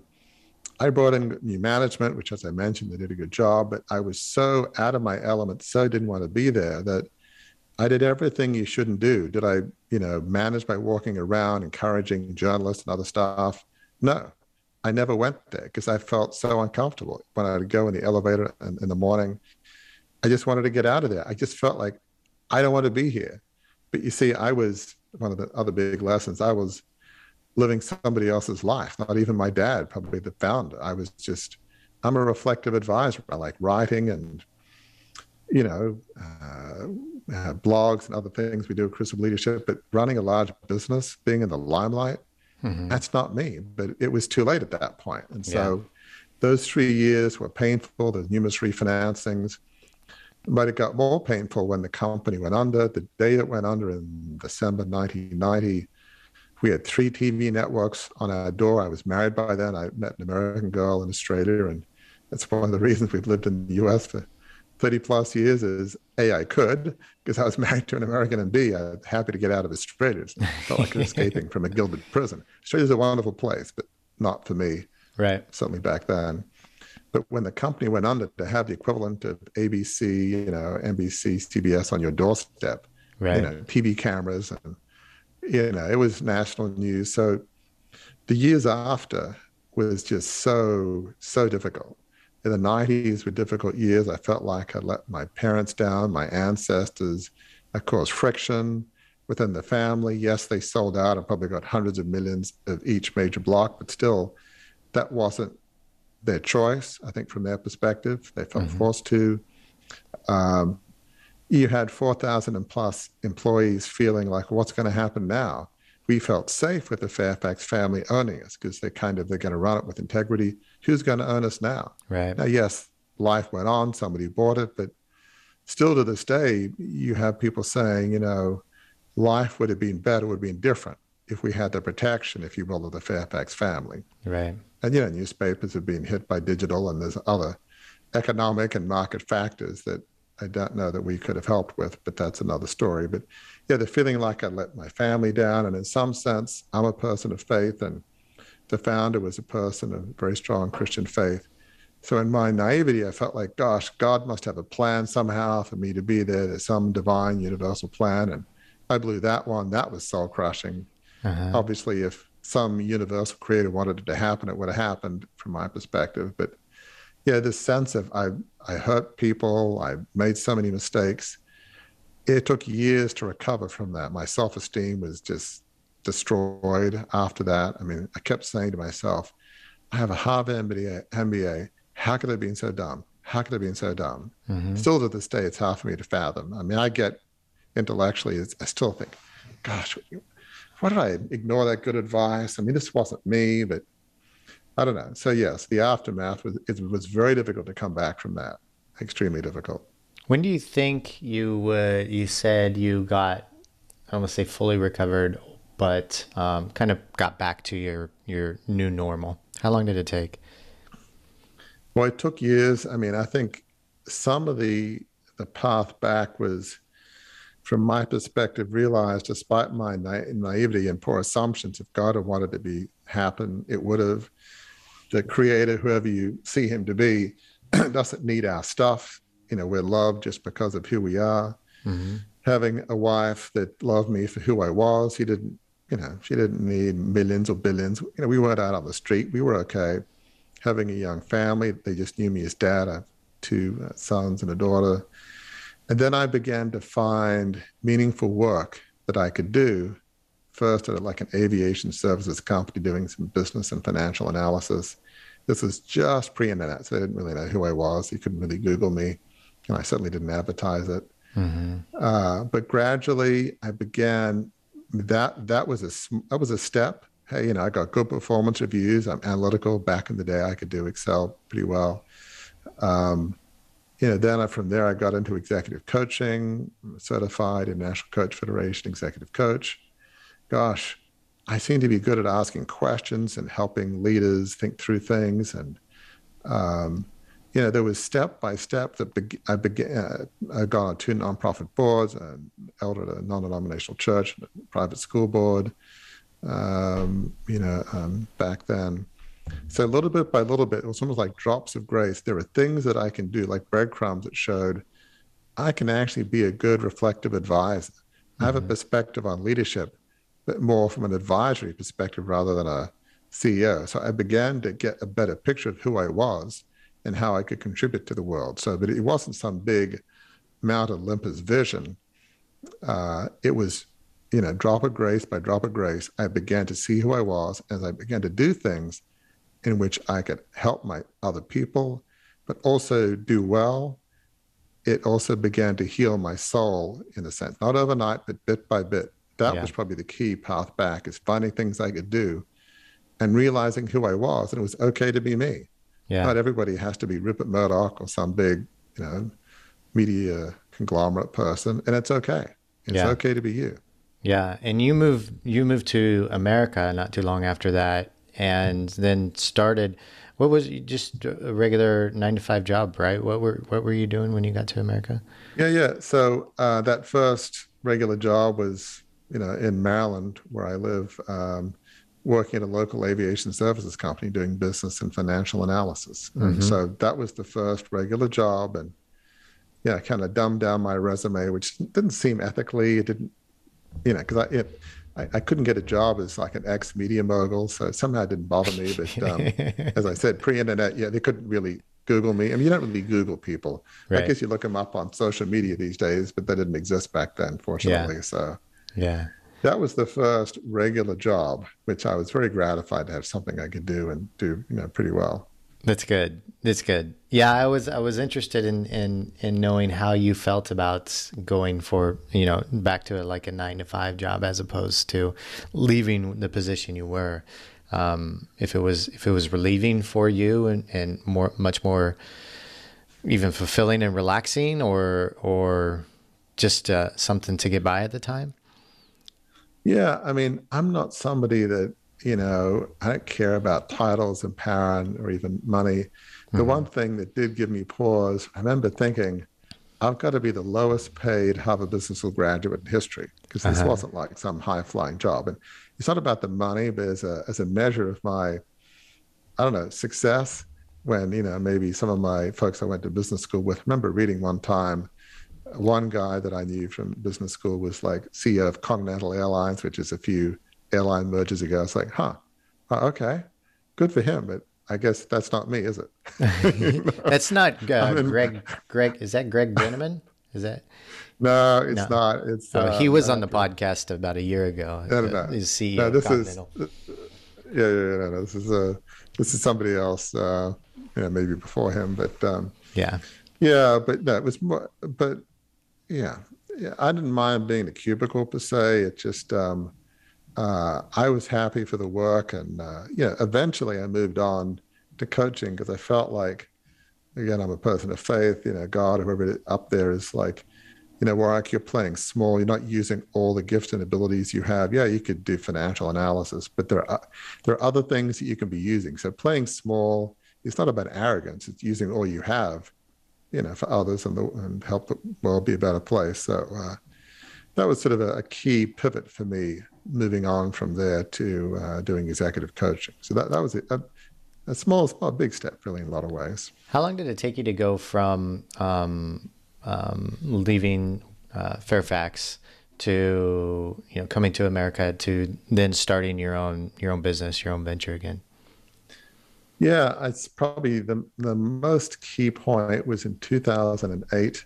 I brought in new management, which as I mentioned, they did a good job, but I was so out of my element, so didn't want to be there that I did everything you shouldn't do. Did I, you know, manage by walking around, encouraging journalists and other staff? No. I never went there because I felt so uncomfortable when I would go in the elevator in, in the morning. I just wanted to get out of there. I just felt like I don't want to be here. But you see, I was one of the other big lessons. I was living somebody else's life, not even my dad, probably the founder. I was just, I'm a reflective advisor. I like writing and, you know, uh, uh, blogs and other things we do at Crucible Leadership, but running a large business, being in the limelight, mm-hmm. That's not me, but it was too late at that point. And so yeah. those three years were painful. There's numerous refinancings, but it got more painful when the company went under. The day it went under in December nineteen ninety, we had three T V networks on our door. I was married by then. I met an American girl in Australia, and that's one of the reasons we've lived in the U S for thirty plus years is A, I could, because I was married to an American, and B, I'm happy to get out of Australia. So I felt like escaping from a gilded prison. Australia's a wonderful place, but not for me. Right. Certainly back then. But when the company went under, to have the equivalent of A B C, you know, N B C, C B S on your doorstep, right. You know, T V cameras, and you know, it was national news. So the years after was just so, so difficult. In the nineties were difficult years. I felt like I let my parents down, my ancestors. I caused friction. within the family. Yes, they sold out and probably got hundreds of millions of each major block, but still, that wasn't their choice, I think, from their perspective. They felt mm-hmm. forced to. Um, you had four thousand and plus employees feeling like, what's going to happen now? We felt safe with the Fairfax family owning us because they're kind of, they're going to run it with integrity. Who's going to own us now? Right. Now, yes, life went on, somebody bought it, but still to this day, you have people saying, you know, life would have been better, would have been different if we had the protection, if you will, of the Fairfax family. Right. And, you know, newspapers have been hit by digital and there's other economic and market factors that I don't know that we could have helped with, but that's another story. But yeah, the feeling like I let my family down. And in some sense, I'm a person of faith and the founder was a person of very strong Christian faith. So in my naivety, I felt like, gosh, God must have a plan somehow for me to be there. There's some divine universal plan. And I blew that one. That was soul crushing. Uh-huh. Obviously, if some universal creator wanted it to happen, it would have happened from my perspective. But yeah, this sense of I I hurt people, I made so many mistakes. It took years to recover from that. My self-esteem was just destroyed after that. I mean, I kept saying to myself, I have a Harvard M B A. How could I have been so dumb? How could I have been so dumb? Mm-hmm. Still to this day, it's hard for me to fathom. I mean, I get intellectually, I still think, gosh, why did I ignore that good advice? I mean, this wasn't me, but I don't know. So yes, the aftermath was, it was very difficult to come back from that. Extremely difficult. When do you think you, uh, you said you got, I don't want to say fully recovered, but um, kind of got back to your, your new normal? How long did it take? Well, it took years. I mean, I think some of the, the path back was, from my perspective, realized despite my na- naivety and poor assumptions, if God had wanted it to be happen, it would have. The creator, whoever you see him to be, doesn't need our stuff. You know, we're loved just because of who we are. Mm-hmm. Having a wife that loved me for who I was, he didn't, you know, she didn't need millions or billions. You know, we weren't out on the street. We were okay. Having a young family, they just knew me as dad. I have two sons and a daughter. And then I began to find meaningful work that I could do, first at like an aviation services company doing some business and financial analysis. This was just pre-internet, so they didn't really know who I was. You couldn't really Google me, and I certainly didn't advertise it. Mm-hmm. Uh, but gradually I began, that that was a, that was a step. Hey, you know, I got good performance reviews. I'm analytical. Back in the day, I could do Excel pretty well. Um, You know, then I, from there, I got into executive coaching, certified in National Coach Federation, executive coach. Gosh, I seem to be good at asking questions and helping leaders think through things. And, um, you know, there was step by step that be- I began. I got on two nonprofit boards, an elder at a non-denominational church, a private school board, um, you know, um, back then. So little bit by little bit, it was almost like drops of grace. There are things that I can do, like breadcrumbs that showed I can actually be a good reflective advisor. Mm-hmm. I have a perspective on leadership, but more from an advisory perspective rather than a C E O. So I began to get a better picture of who I was and how I could contribute to the world. So, but it wasn't some big Mount Olympus vision. Uh, it was, you know, drop of grace by drop of grace. I began to see who I was as I began to do things in which I could help my other people, but also do well. It also began to heal my soul in a sense, not overnight, but bit by bit. That yeah. was probably the key path back, is finding things I could do and realizing who I was, and it was okay to be me. Yeah. Not everybody has to be Rupert Murdoch or some big, you know, media conglomerate person, and it's okay. It's yeah. okay to be you. Yeah, and you moved, you moved to America not too long after that, and then started, what was you, just a regular nine to five job, right? What were what were you doing when you got to America? Yeah, yeah. So uh, that first regular job was, you know, in Maryland where I live, um, working at a local aviation services company doing business and financial analysis. Mm-hmm. And so that was the first regular job, and yeah, I kind of dumbed down my resume, which didn't seem ethically, it didn't, you know, because I. It, I, I couldn't get a job as like an ex-media mogul, so somehow it didn't bother me. But um, as I said, pre-internet, yeah, they couldn't really Google me. I mean, you don't really Google people. Right. I guess you look them up on social media these days, but they didn't exist back then, fortunately. Yeah. So Yeah. That was the first regular job, which I was very gratified to have something I could do and do, you know, pretty well. That's good. That's good. Yeah, I was I was interested in, in, in knowing how you felt about going for, you know, back to a, like a nine to five job as opposed to leaving the position you were. Um, if it was if it was relieving for you and, and more much more even fulfilling and relaxing, or or just uh, something to get by at the time. Yeah, I mean, I'm not somebody that, you know, I don't care about titles and power and, or even money. The mm-hmm. one thing that did give me pause, I remember thinking, I've got to be the lowest paid Harvard Business School graduate in history, because this uh-huh. wasn't like some high-flying job. And it's not about the money, but as a, as a measure of my, I don't know, success, when, you know, maybe some of my folks I went to business school with, I remember reading one time, one guy that I knew from business school was like C E O of Continental Airlines, which is a few airline mergers ago. I was like, huh, oh, okay, good for him, but I guess that's not me, is it? You know? That's not uh, I mean, Greg. Greg, is that Greg Brenneman? Is that? No, it's no. not. It's oh, uh, he was uh, on the podcast about a year ago. No, no, no. He's C E O no, this of Continental. Is, yeah, yeah, yeah. No, this is a uh, this is somebody else. Uh, you know, maybe before him, but um, yeah, yeah, but no, it was more, but. Yeah. yeah, I didn't mind being in a cubicle per se. It just, um, uh, I was happy for the work, and uh, you know, eventually I moved on to coaching because I felt like, again, I'm a person of faith. You know, God, whoever up there is like, you know, Warwick, you're playing small. You're not using all the gifts and abilities you have. Yeah, you could do financial analysis, but there are there are other things that you can be using. So playing small, it's not about arrogance. It's using all you have, you know, for others, and, the, and help the world be a better place. So uh, that was sort of a, a key pivot for me, moving on from there to uh, doing executive coaching. So that, that was a, a small, a big step, really, in a lot of ways. How long did it take you to go from um, um, leaving uh, Fairfax to, you know, coming to America to then starting your own your own business, your own venture again? Yeah, it's probably the the most key point was in two thousand eight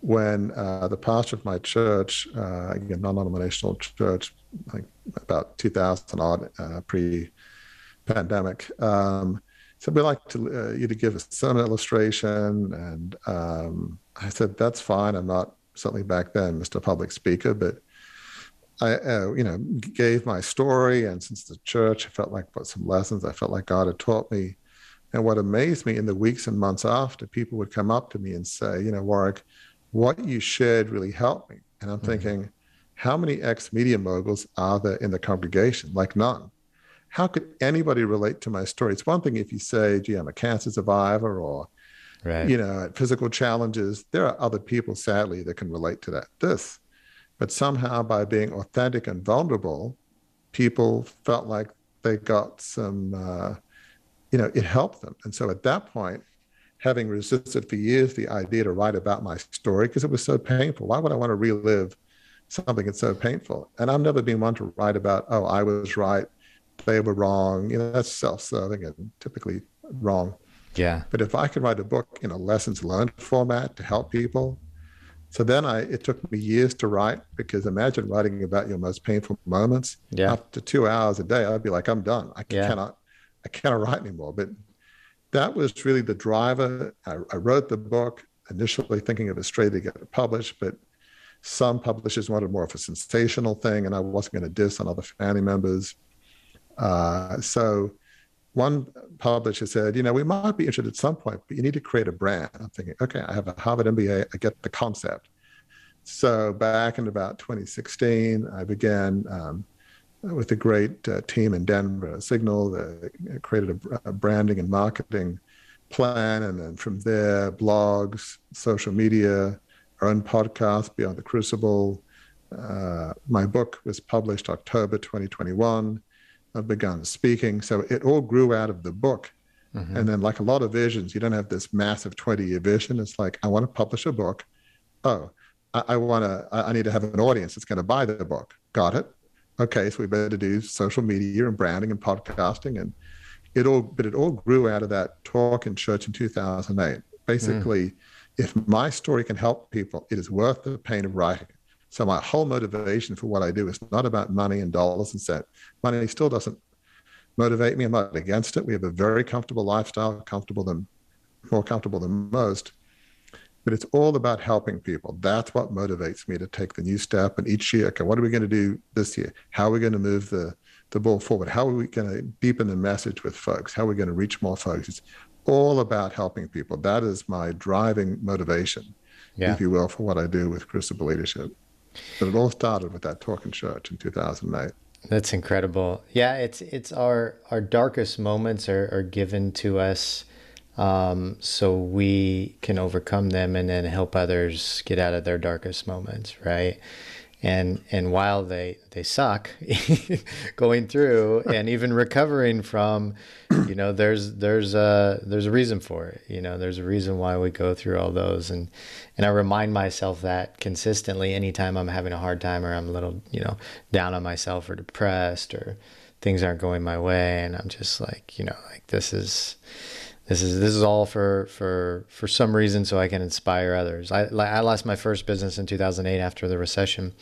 when uh, the pastor of my church, uh, again, non-denominational church, like about two thousand odd uh, pre-pandemic, um, said, we'd like to, uh, you to give a sermon illustration. And um, I said, that's fine. I'm not, certainly back then, Mister Public Speaker, but I, uh, you know, gave my story, and since the church, I felt like what some lessons I felt like God had taught me. And what amazed me in the weeks and months after, people would come up to me and say, you know, Warwick, what you shared really helped me. And I'm mm-hmm. thinking, how many ex-media moguls are there in the congregation? Like none. How could anybody relate to my story? It's one thing if you say, gee, I'm a cancer survivor, or, right. you know, physical challenges. There are other people, sadly, that can relate to that. This. But somehow by being authentic and vulnerable, people felt like they got some, uh, you know, it helped them. And so at that point, having resisted for years the idea to write about my story because it was so painful. Why would I want to relive something that's so painful? And I've never been one to write about, oh, I was right, they were wrong. You know, that's self-serving and typically wrong. Yeah. But if I could write a book in a lessons learned format to help people, So then I, it took me years to write, because imagine writing about your most painful moments. Yeah. After two hours a day, I'd be like, I'm done. I yeah. cannot, I cannot write anymore. But that was really the driver. I, I wrote the book initially thinking it was straight to get it published, but some publishers wanted more of a sensational thing, and I wasn't going to diss on other family members. Uh, so one publisher said, you know, we might be interested at some point, but you need to create a brand. I'm thinking, okay, I have a Harvard M B A, I get the concept. So back in about twenty sixteen, I began um, with a great uh, team in Denver, Signal, that created a, a branding and marketing plan. And then from there, blogs, social media, our own podcast, Beyond the Crucible. Uh, my book was published October twenty twenty-one. I've begun speaking. So it all grew out of the book. Mm-hmm. And then, like a lot of visions, you don't have this massive twenty-year vision. It's like, I want to publish a book. Oh, I, I want to, I need to have an audience that's going to buy the book. Got it. Okay, so we better do social media and branding and podcasting. And it all, but it all grew out of that talk in church in two thousand eight. Basically, mm. if my story can help people, it is worth the pain of writing. So my whole motivation for what I do is not about money and dollars and cents. Money still doesn't motivate me. I'm not against it. We have a very comfortable lifestyle, comfortable than, more comfortable than most. But it's all about helping people. That's what motivates me to take the new step. And each year, okay, what are we going to do this year? How are we going to move the, the ball forward? How are we going to deepen the message with folks? How are we going to reach more folks? It's all about helping people. That is my driving motivation, yeah. if you will, for what I do with Crucible Leadership. But it all started with that talk in church in two thousand eight. That's incredible. Yeah, it's it's our, our darkest moments are, are given to us um, so we can overcome them and then help others get out of their darkest moments, right? And and while they, they suck going through and even recovering from, you know, there's there's a there's a reason for it. You know, there's a reason why we go through all those. And and I remind myself that consistently anytime I'm having a hard time or I'm a little, you know, down on myself or depressed or things aren't going my way. And I'm just like, you know, like this is This is this is all for, for for some reason so I can inspire others. I I lost my first business in two thousand eight after the recession,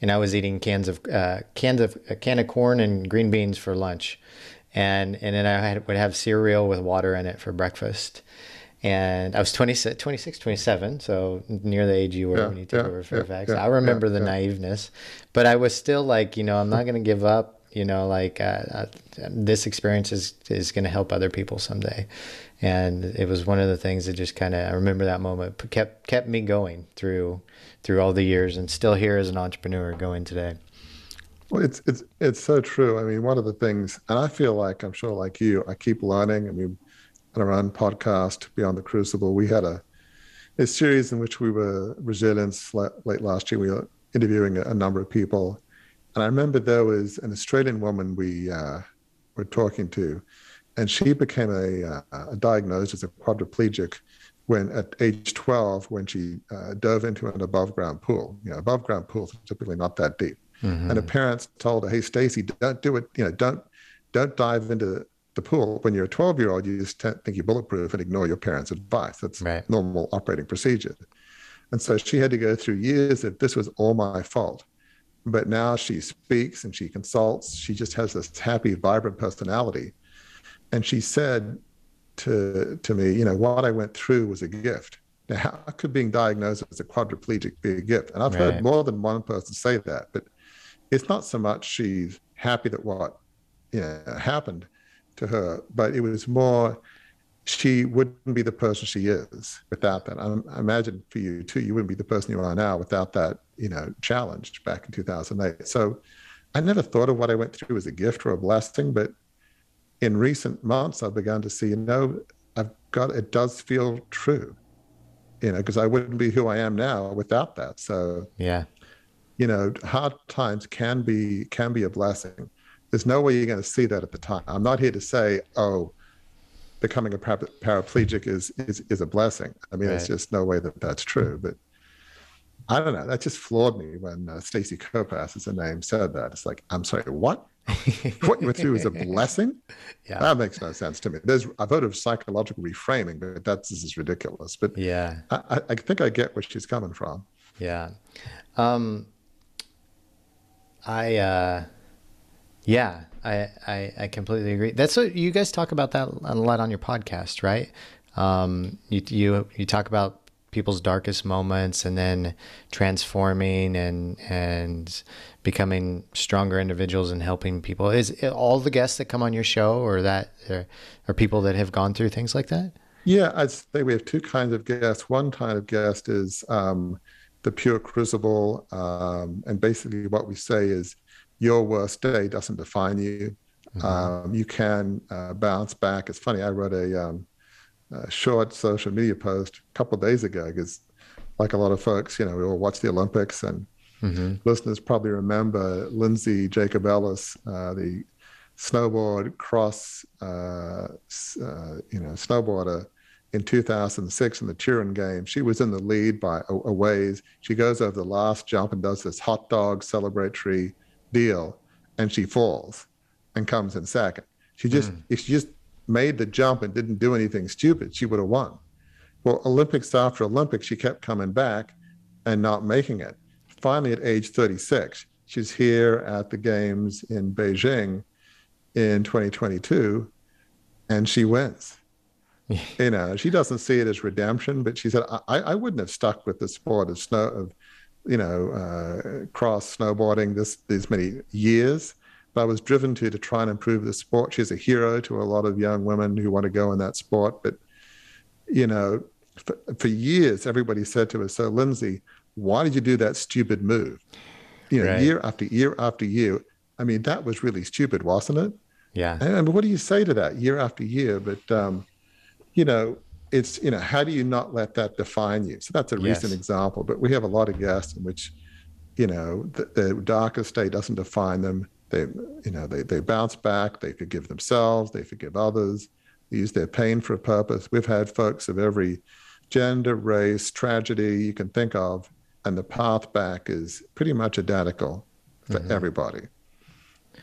and I was eating cans of uh, cans of a can of corn and green beans for lunch, and and then I had, would have cereal with water in it for breakfast. And I was twenty-six, twenty-seven, so near the age you were yeah, when you took yeah, over Fairfax. Yeah, yeah, I remember yeah, the yeah. naiveness, but I was still like, you know, I'm not going to give up. You know, like uh, uh, this experience is, is going to help other people someday. And it was one of the things that just kind of, I remember that moment, kept kept me going through through all the years and still here as an entrepreneur going today. Well, it's it's it's so true. I mean, one of the things, and I feel like, I'm sure like you, I keep learning. I mean, on our own podcast, Beyond the Crucible, we had a, a series in which we were resilience late last year. We were interviewing a, a number of people. And I remember there was an Australian woman we uh, were talking to, and she became a, uh, diagnosed as a quadriplegic when at age twelve, when she uh, dove into an above-ground pool. You know, above-ground pools are typically not that deep. Mm-hmm. And her parents told her, "Hey, Stacey, don't do it. You know, don't don't dive into the pool when you're a twelve-year-old. You just think you're bulletproof and ignore your parents' advice. That's right. Normal operating procedure." And so she had to go through years of this was all my fault. But now she speaks and she consults. She just has this happy, vibrant personality. And she said to to me, you know, what I went through was a gift. Now, how could being diagnosed as a quadriplegic be a gift? And I've right. heard more than one person say that, but it's not so much she's happy that what you know, happened to her, but it was more she wouldn't be the person she is without that. I, I imagine for you too, you wouldn't be the person you are now without that, you know, challenge back in two thousand eight. So I never thought of what I went through as a gift or a blessing, but in recent months, I've begun to see, you know, I've got, it does feel true, you know, because I wouldn't be who I am now without that. So, yeah, you know, hard times can be, can be a blessing. There's no way you're going to see that at the time. I'm not here to say, oh, becoming a paraplegic is is is a blessing. I mean, right. It's just no way that that's true. But I don't know. That just floored me when uh, Stacey Kopass, as her name, said that. It's like, I'm sorry, what? What you went through is a blessing? Yeah, that makes no sense to me. There's I've heard of psychological reframing, but that's this is ridiculous. But yeah, I, I think I get where she's coming from. Yeah, um, I. Uh... Yeah, I, I, I completely agree. That's what you guys talk about that a lot on your podcast, right? Um, you, you, you talk about people's darkest moments and then transforming and, and becoming stronger individuals and helping people. Is it all the guests that come on your show or that are, are people that have gone through things like that? Yeah, I'd say we have two kinds of guests. One kind of guest is, um, the pure crucible. Um, and basically what we say is, your worst day doesn't define you. Mm-hmm. Um, you can uh, bounce back. It's funny. I wrote a, um, a short social media post a couple of days ago because, like a lot of folks, you know, we all watch the Olympics, and mm-hmm. listeners probably remember Lindsay Jacobellis, uh, the snowboard cross, uh, uh, you know, snowboarder in two thousand six in the Turin game. She was in the lead by a, a ways. She goes over the last jump and does this hot dog celebratory deal, and she falls and comes in second. She just mm. if she just made the jump and didn't do anything stupid, she would have won. Well, Olympics after Olympics, she kept coming back and not making it. finally, at age thirty-six, she's here at the games in Beijing in twenty twenty-two, and she wins. You know, she doesn't see it as redemption, but she said, I, I wouldn't have stuck with the sport of snow, of, you know, uh, cross snowboarding this these many years, but I was driven to to try and improve the sport. She's a hero to a lot of young women who want to go in that sport. But, you know, for, for years, everybody said to her, so Lindsay, why did you do that stupid move? You know, right. year after year after year. I mean, that was really stupid, wasn't it? Yeah. And, and what do you say to that year after year? But, um, you know, it's, you know, how do you not let that define you? So that's a yes. recent example, but we have a lot of guests in which, you know, the, the darkest day doesn't define them. They, you know, they, they bounce back, they forgive themselves, they forgive others, they use their pain for a purpose. We've had folks of every gender, race, tragedy you can think of, and the path back is pretty much identical for mm-hmm. everybody.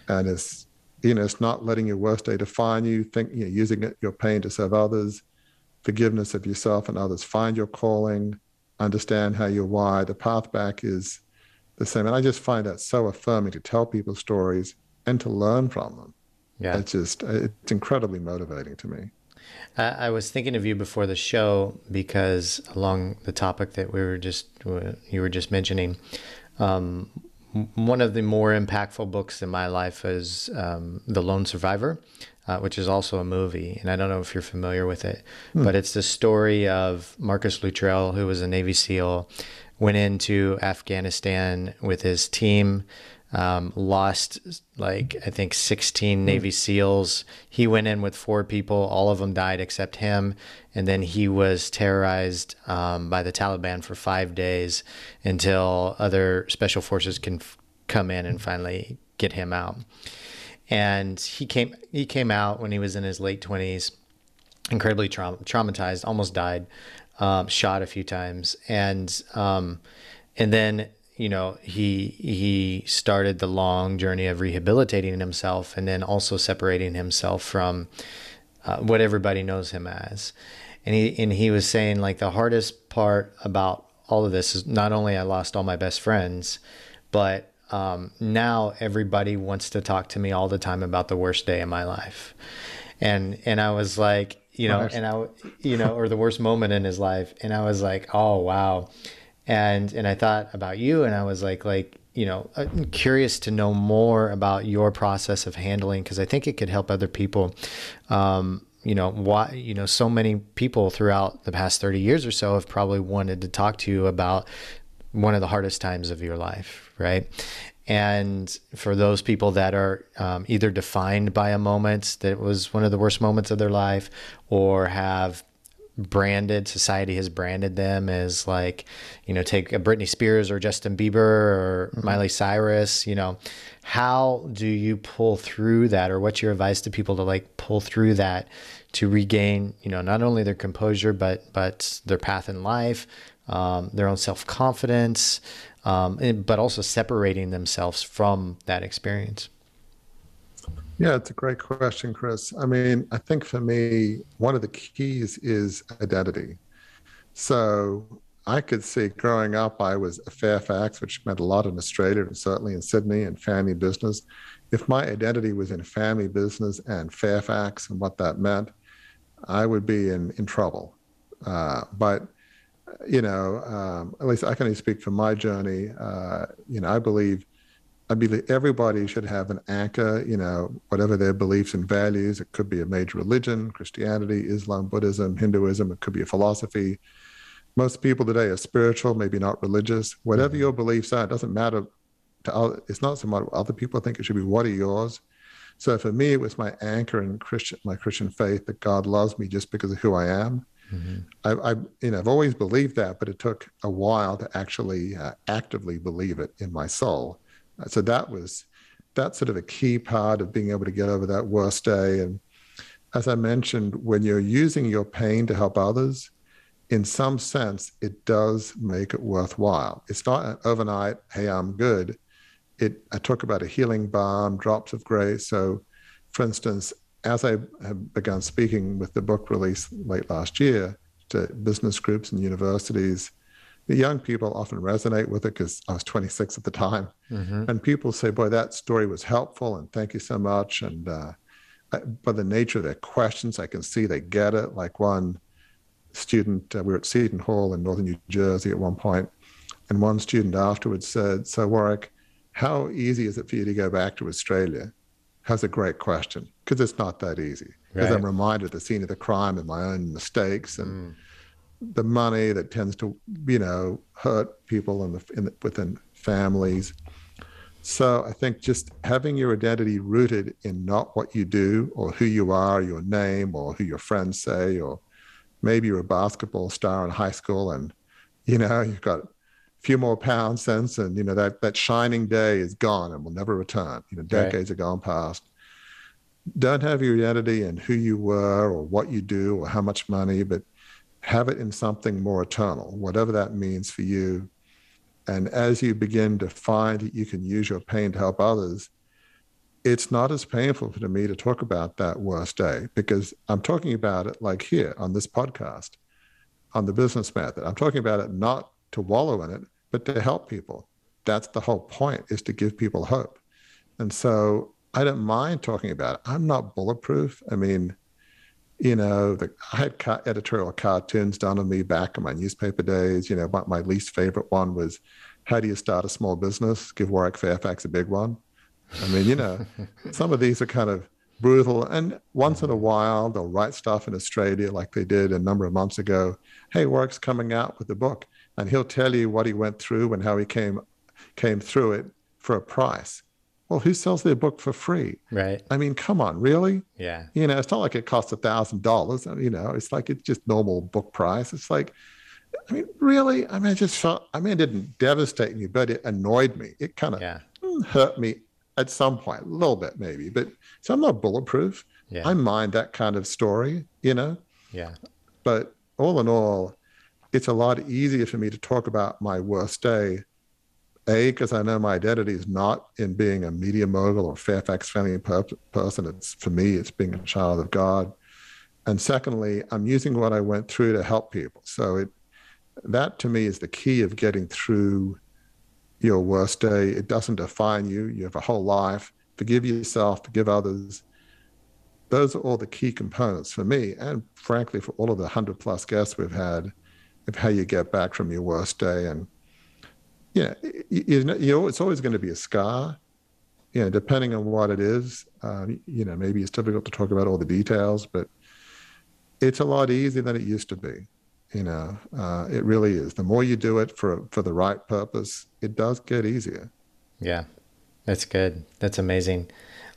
And it's, you know, it's not letting your worst day define you, think, you know, using it, your pain to serve others, forgiveness of yourself and others, find your calling, understand how you're wired. The path back is the same. And I just find that so affirming to tell people stories and to learn from them. Yeah. It's just, it's incredibly motivating to me. Uh, I was thinking of you before the show because along the topic that we were just, you were just mentioning, um, one of the more impactful books in my life is um, The Lone Survivor, uh, which is also a movie. And I don't know if you're familiar with it, hmm. but it's the story of Marcus Luttrell, who was a Navy SEAL, went into Afghanistan with his team, um, lost like, I think sixteen Navy SEALs. He went in with four people, all of them died except him. And then he was terrorized, um, by the Taliban for five days until other special forces can f- come in and finally get him out. And he came, he came out when he was in his late twenties, incredibly tra- traumatized, almost died, um, shot a few times. And, um, and then, you know, he he started the long journey of rehabilitating himself and then also separating himself from uh, what everybody knows him as. And he and he was saying, like, the hardest part about all of this is not only I lost all my best friends, but um, now everybody wants to talk to me all the time about the worst day in my life. And and I was like, you know, and I, you know, or the worst moment in his life. And I was like, oh, wow. And and I thought about you, and I was like, like you know, I'm curious to know more about your process of handling, because I think it could help other people. Um, you know, why you know so many people throughout the past thirty years or so have probably wanted to talk to you about one of the hardest times of your life, right? And for those people that are um, either defined by a moment that was one of the worst moments of their life, or have branded, society has branded them as, like, you know, take a Britney Spears or Justin Bieber or mm-hmm. Miley Cyrus, you know, how do you pull through that, or what's your advice to people to, like, pull through that to regain, you know, not only their composure, but, but their path in life, um, their own self-confidence, um, and, but also separating themselves from that experience? Yeah, it's a great question, Chris. I mean, I think for me, one of the keys is identity. So I could see growing up, I was a Fairfax, which meant a lot in Australia and certainly in Sydney and family business. If my identity was in family business and Fairfax and what that meant, I would be in, in trouble. Uh, but, you know, um, at least I can only speak for my journey. Uh, you know, I believe I believe everybody should have an anchor, you know, whatever their beliefs and values. It could be a major religion, Christianity, Islam, Buddhism, Hinduism. It could be a philosophy. Most people today are spiritual, maybe not religious. Whatever your beliefs are, it doesn't matter to other, it's not so much what other people think, it should be what are yours. So for me, it was my anchor in Christian, my Christian faith, that God loves me just because of who I am. Mm-hmm. I, I, you know, I've always believed that, but it took a while to actually uh, actively believe it in my soul. So that was, that's sort of a key part of being able to get over that worst day. And as I mentioned, when you're using your pain to help others, in some sense, it does make it worthwhile. It's not an overnight, hey, I'm good. It, I talk about a healing balm, drops of grace. So for instance, as I have begun speaking with the book release late last year to business groups and universities, the young people often resonate with it because I was twenty-six at the time. Mm-hmm. And people say, boy, that story was helpful and thank you so much. And uh, I, by the nature of their questions, I can see they get it. Like one student, uh, we were at Seton Hall in northern New Jersey at one point, and one student afterwards said, so Warwick, how easy is it for you to go back to Australia? That's a great question, because it's not that easy. Because right. I'm reminded of the scene of the crime and my own mistakes and mm. the money that tends to, you know, hurt people in the, in the, within families. So I think just having your identity rooted in not what you do or who you are, your name or who your friends say, or maybe you're a basketball star in high school and, you know, you've got few more pounds since, and you know that that shining day is gone and will never return. You know, decades right. have gone past. Don't have your identity in who you were or what you do or how much money, but have it in something more eternal, whatever that means for you. And as you begin to find that you can use your pain to help others, it's not as painful for me to talk about that worst day, because I'm talking about it like here on this podcast, on The Business Method. I'm talking about it not to wallow in it, but to help people. That's the whole point, is to give people hope. And so I don't mind talking about it. I'm not bulletproof. I mean, you know, the, I had ca- editorial cartoons done on me back in my newspaper days. You know, my, my least favorite one was, how do you start a small business? Give Warwick Fairfax a big one. I mean, you know, some of these are kind of brutal, and once in a while they'll write stuff in Australia like they did a number of months ago. Hey, Warwick's coming out with a book, and he'll tell you what he went through and how he came came through it for a price. Well, who sells their book for free? Right. I mean, come on, really? Yeah. You know, it's not like it costs a thousand dollars. You know, it's like it's just normal book price. It's like, I mean, really? I mean, I just felt, I mean, it didn't devastate me, but it annoyed me. It kind of yeah. hurt me at some point, a little bit maybe. But so I'm not bulletproof. Yeah. I mind that kind of story, you know? Yeah. But all in all, it's a lot easier for me to talk about my worst day, A, because I know my identity is not in being a media mogul or Fairfax family per- person. It's, for me, it's being a child of God. And secondly, I'm using what I went through to help people. So it, that to me is the key of getting through your worst day. It doesn't define you. You have a whole life. Forgive yourself, forgive others. Those are all the key components for me, and frankly, for all of the hundred plus guests we've had, of how you get back from your worst day. And yeah, you, you know, you know, it's always going to be a scar, you know, depending on what it is. Um, you know, maybe it's difficult to talk about all the details, but it's a lot easier than it used to be. You know, uh, it really is. The more you do it for, for the right purpose, it does get easier. Yeah, that's good. That's amazing.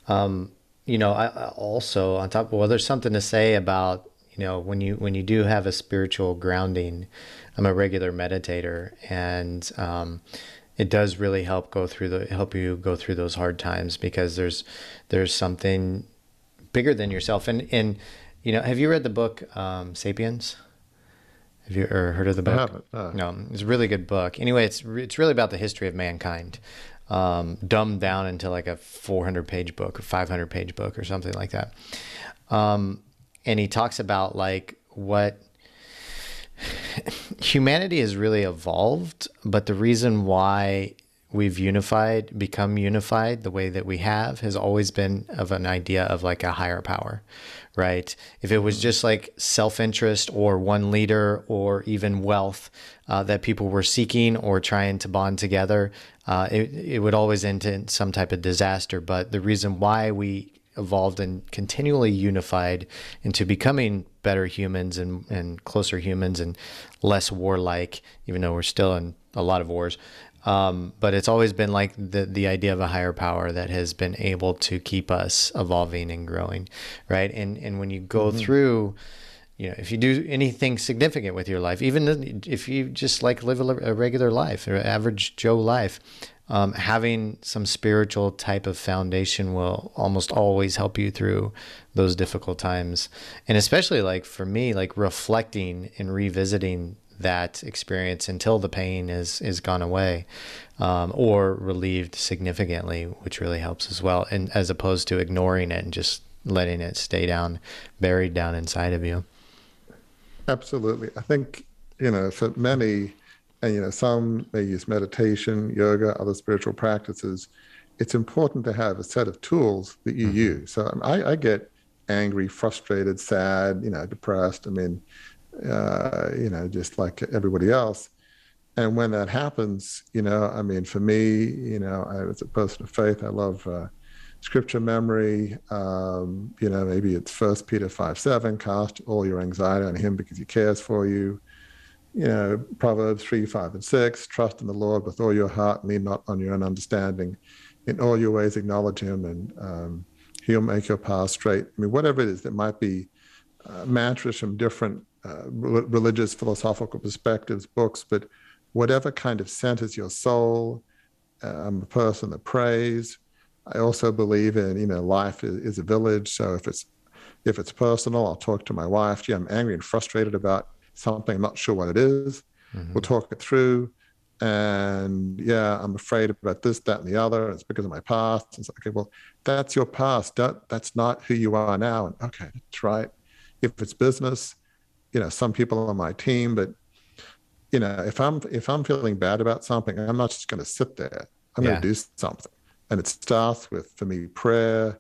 Um, you know, I, I also on top of, well, there's something to say about, you know, when you, when you do have a spiritual grounding. I'm a regular meditator, and um, it does really help go through the, help you go through those hard times, because there's, there's something bigger than yourself. And, and, you know, have you read the book, um, Sapiens? Have you ever heard of the book? I haven't, uh. No, it's a really good book. Anyway, it's, it's really about the history of mankind, um, dumbed down into like a four hundred page book or five hundred page book or something like that. Um, And he talks about like what humanity has really evolved, but the reason why we've unified, become unified the way that we have, has always been of an idea of like a higher power, right? If it was just like self-interest or one leader or even wealth uh, that people were seeking or trying to bond together, uh, it, it would always end in some type of disaster. But the reason why we evolved and continually unified into becoming better humans and, and closer humans and less warlike, even though we're still in a lot of wars. Um, but it's always been like the, the idea of a higher power that has been able to keep us evolving and growing. Right. And, and when you go mm-hmm. through, you know, if you do anything significant with your life, even if you just like live a regular life or average Joe life, Um, having some spiritual type of foundation will almost always help you through those difficult times. And especially like for me, like reflecting and revisiting that experience until the pain is, is gone away, um, or relieved significantly, which really helps as well. And as opposed to ignoring it and just letting it stay down, buried down inside of you. Absolutely. I think, you know, for many, and, you know, some may use meditation, yoga, other spiritual practices. It's important to have a set of tools that you mm-hmm. use. So um, I, I get angry, frustrated, sad, you know, depressed. I mean, uh, you know, just like everybody else. And when that happens, you know, I mean, for me, you know, I was a person of faith. I love uh, scripture memory. Um, you know, maybe it's First Peter five seven, cast all your anxiety on him because he cares for you. You know, Proverbs three, five, and six, trust in the Lord with all your heart, lean not on your own understanding. In all your ways, acknowledge him, and um, he'll make your path straight. I mean, whatever it is that might be uh, mantras from different uh, re- religious, philosophical perspectives, books, but whatever kind of centers your soul. Uh, I'm a person that prays. I also believe in, you know, life is, is a village. So if it's if it's personal, I'll talk to my wife. Gee, I'm angry and frustrated about something. I'm not sure what it is. Mm-hmm. We'll talk it through. And yeah, I'm afraid about this, that, and the other. It's because of my past. It's like, okay, well, that's your past. Don't, that's not who you are now. And okay, that's right. If it's business, you know, some people on my team, but you know, if I'm if I'm feeling bad about something, I'm not just going to sit there. I'm yeah. going to do something. And it starts with, for me, prayer,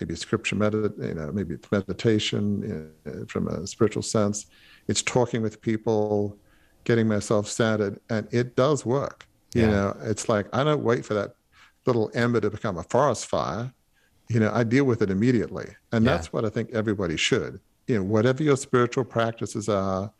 maybe scripture, medit- you know, maybe it's meditation, you know, from a spiritual sense. It's talking with people, getting myself centered, and it does work. You yeah. know, it's like, I don't wait for that little ember to become a forest fire. You know, I deal with it immediately. And yeah. that's what I think everybody should. You know, whatever your spiritual practices are,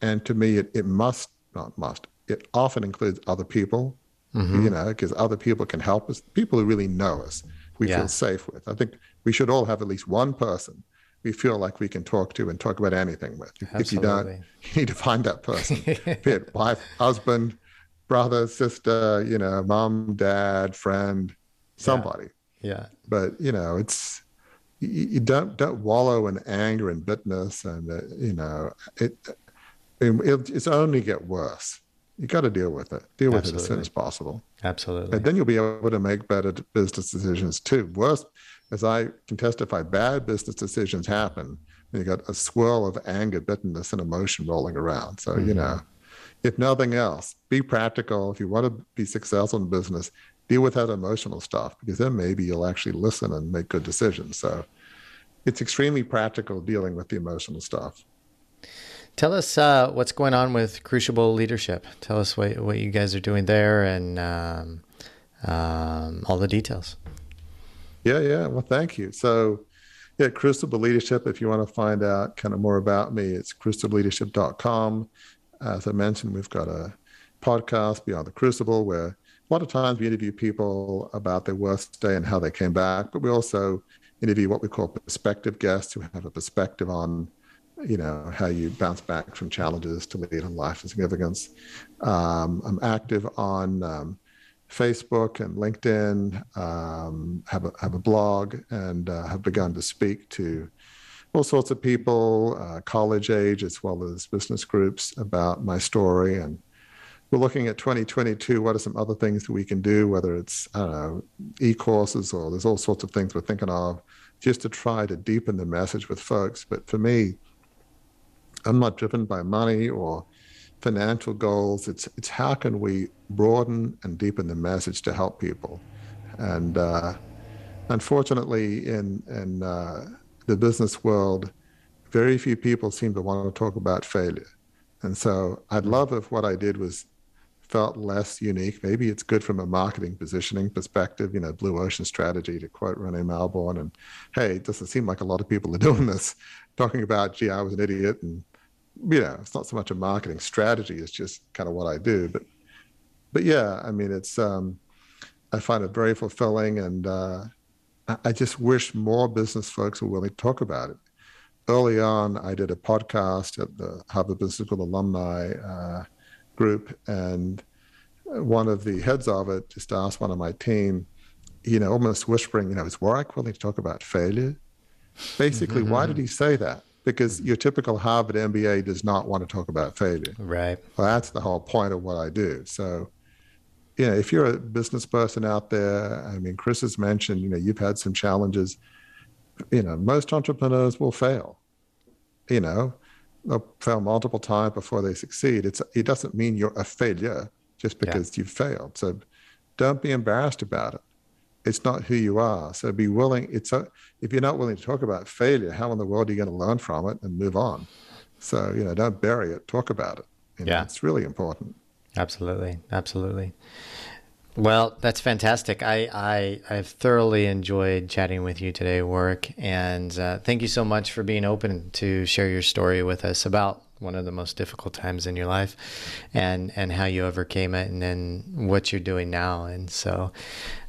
and to me, it, it must, not must, it often includes other people, mm-hmm. you know, because other people can help us, people who really know us, we yeah. feel safe with. I think we should all have at least one person we feel like we can talk to and talk about anything with. Absolutely. If you don't, you need to find that person. Be it wife, husband, brother, sister, you know, mom, dad, friend, somebody. Yeah. yeah. But, you know, it's, you don't don't wallow in anger and bitterness, and, uh, you know, it, it it's only get worse. You got to deal with it. Deal with Absolutely. It as soon as possible. Absolutely. And then you'll be able to make better business decisions too. Worse, as I can testify, bad business decisions happen when you got a swirl of anger, bitterness, and emotion rolling around. So, mm-hmm. you know, if nothing else, be practical. If you want to be successful in business, deal with that emotional stuff, because then maybe you'll actually listen and make good decisions. So it's extremely practical, dealing with the emotional stuff. Tell us uh, what's going on with Crucible Leadership. Tell us what, what you guys are doing there, and um, um, all the details. Yeah, yeah. Well, thank you. So, yeah, Crucible Leadership, if you want to find out kind of more about me, it's crucible leadership dot com. As I mentioned, we've got a podcast, Beyond the Crucible, where a lot of times we interview people about their worst day and how they came back, but we also interview what we call perspective guests who have a perspective on, you know, how you bounce back from challenges to lead on life and significance. Um, I'm active on um, Facebook and LinkedIn, um, have a, have a blog, and uh, have begun to speak to all sorts of people, uh, college age as well as business groups, about my story. And we're looking at twenty twenty-two, what are some other things that we can do, whether it's, I don't know, e-courses, or there's all sorts of things we're thinking of, just to try to deepen the message with folks. But for me, I'm not driven by money or financial goals. It's it's how can we broaden and deepen the message to help people. And uh, unfortunately, in in uh, the business world, very few people seem to want to talk about failure. And so I'd love if what I did was felt less unique. Maybe it's good from a marketing positioning perspective, you know, Blue Ocean Strategy, to quote Renee Malborn. And hey, it doesn't seem like a lot of people are doing this, talking about, gee, I was an idiot. And, you know, it's not so much a marketing strategy, it's just kind of what I do. But, but yeah, I mean, it's, um, I find it very fulfilling. And uh, I just wish more business folks were willing to talk about it. Early on, I did a podcast at the Harvard Business School alumni uh, group, and one of the heads of it just asked one of my team, you know, almost whispering, you know, is Warwick willing to talk about failure? Basically, mm-hmm. why did he say that? Because your typical Harvard M B A does not want to talk about failure. Right. Well, that's the whole point of what I do. So, you know, if you're a business person out there, I mean, Chris has mentioned, you know, you've had some challenges. You know, most entrepreneurs will fail. You know, they'll fail multiple times before they succeed. It's, it doesn't mean you're a failure just because yeah. you've failed. So don't be embarrassed about it. It's not who you are. So be willing. It's a, if you're not willing to talk about failure, how in the world are you going to learn from it and move on? So, you know, don't bury it. Talk about it. You know, yeah. It's really important. Absolutely. Absolutely. Well, that's fantastic. I, I, I've thoroughly enjoyed chatting with you today, Warwick. And uh, thank you so much for being open to share your story with us about one of the most difficult times in your life and, and how you overcame it and then what you're doing now. And so,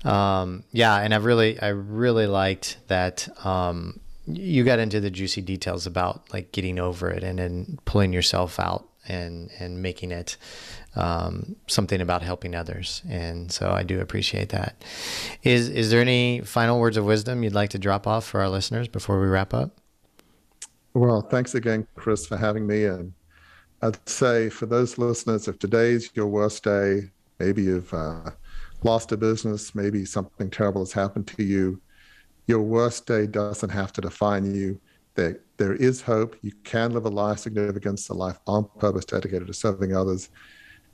um, yeah, and I really, I really liked that, um, you got into the juicy details about like getting over it and then pulling yourself out and, and making it, um, something about helping others. And so I do appreciate that. Is, is there any final words of wisdom you'd like to drop off for our listeners before we wrap up? Well, thanks again, Chris, for having me. And I'd say for those listeners, if today's your worst day, maybe you've uh, lost a business, maybe something terrible has happened to you, your worst day doesn't have to define you. There, there is hope. You can live a life of significance, a life on purpose dedicated to serving others.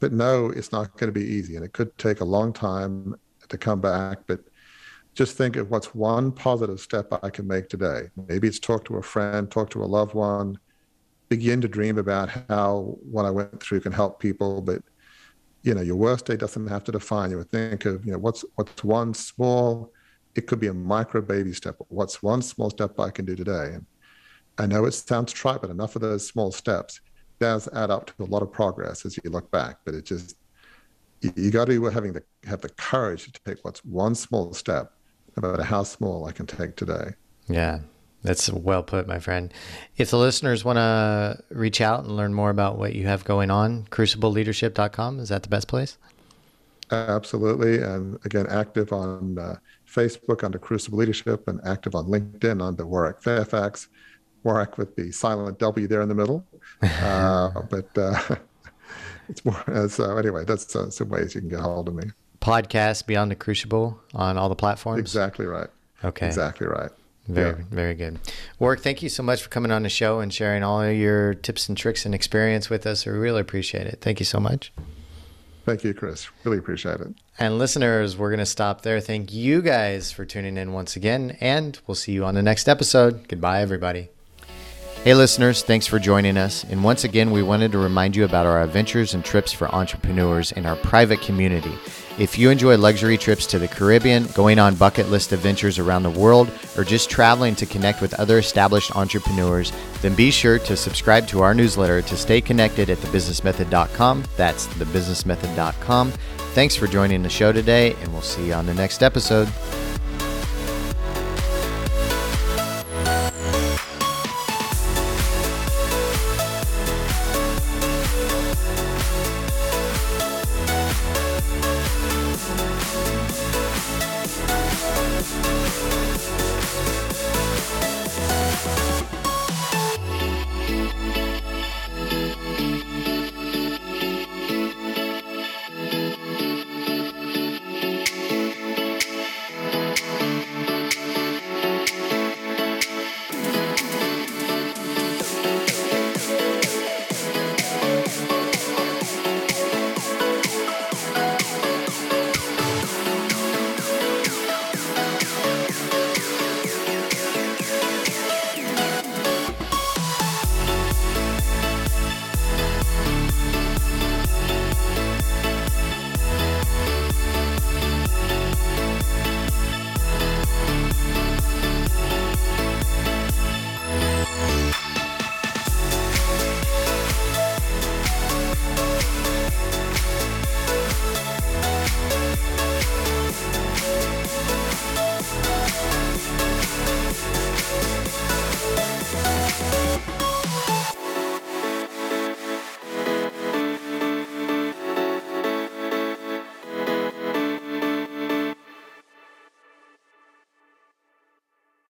But no, it's not going to be easy. And it could take a long time to come back. But just think of what's one positive step I can make today. Maybe it's talk to a friend, talk to a loved one, begin to dream about how what I went through can help people. But, you know, your worst day doesn't have to define you. Think of, you know, what's what's one small, it could be a micro baby step. What's one small step I can do today? And I know it sounds trite, but enough of those small steps does add up to a lot of progress as you look back. But it just, you, you got to be having the, have the courage to take what's one small step about how small I can take today. Yeah, that's well put, my friend. If the listeners want to reach out and learn more about what you have going on, crucible leadership dot com, is that the best place? Absolutely. And again, active on uh, Facebook under Crucible Leadership and active on LinkedIn under Warwick Fairfax. Warwick with the silent W there in the middle. Uh, but uh, it's more, so anyway, that's uh, some ways you can get hold of me. Podcast Beyond the Crucible on all the platforms. Exactly right. Okay. Exactly right. Very, yeah. very good. Warwick, thank you so much for coming on the show and sharing all your tips and tricks and experience with us. We really appreciate it. Thank you so much. Thank you, Chris. Really appreciate it. And listeners, we're going to stop there. Thank you guys for tuning in once again, and we'll see you on the next episode. Goodbye, everybody. Hey listeners, thanks for joining us. And once again, we wanted to remind you about our adventures and trips for entrepreneurs in our private community. If you enjoy luxury trips to the Caribbean, going on bucket list adventures around the world, or just traveling to connect with other established entrepreneurs, then be sure to subscribe to our newsletter to stay connected at the business method dot com. That's the business method dot com. Thanks for joining the show today, and we'll see you on the next episode.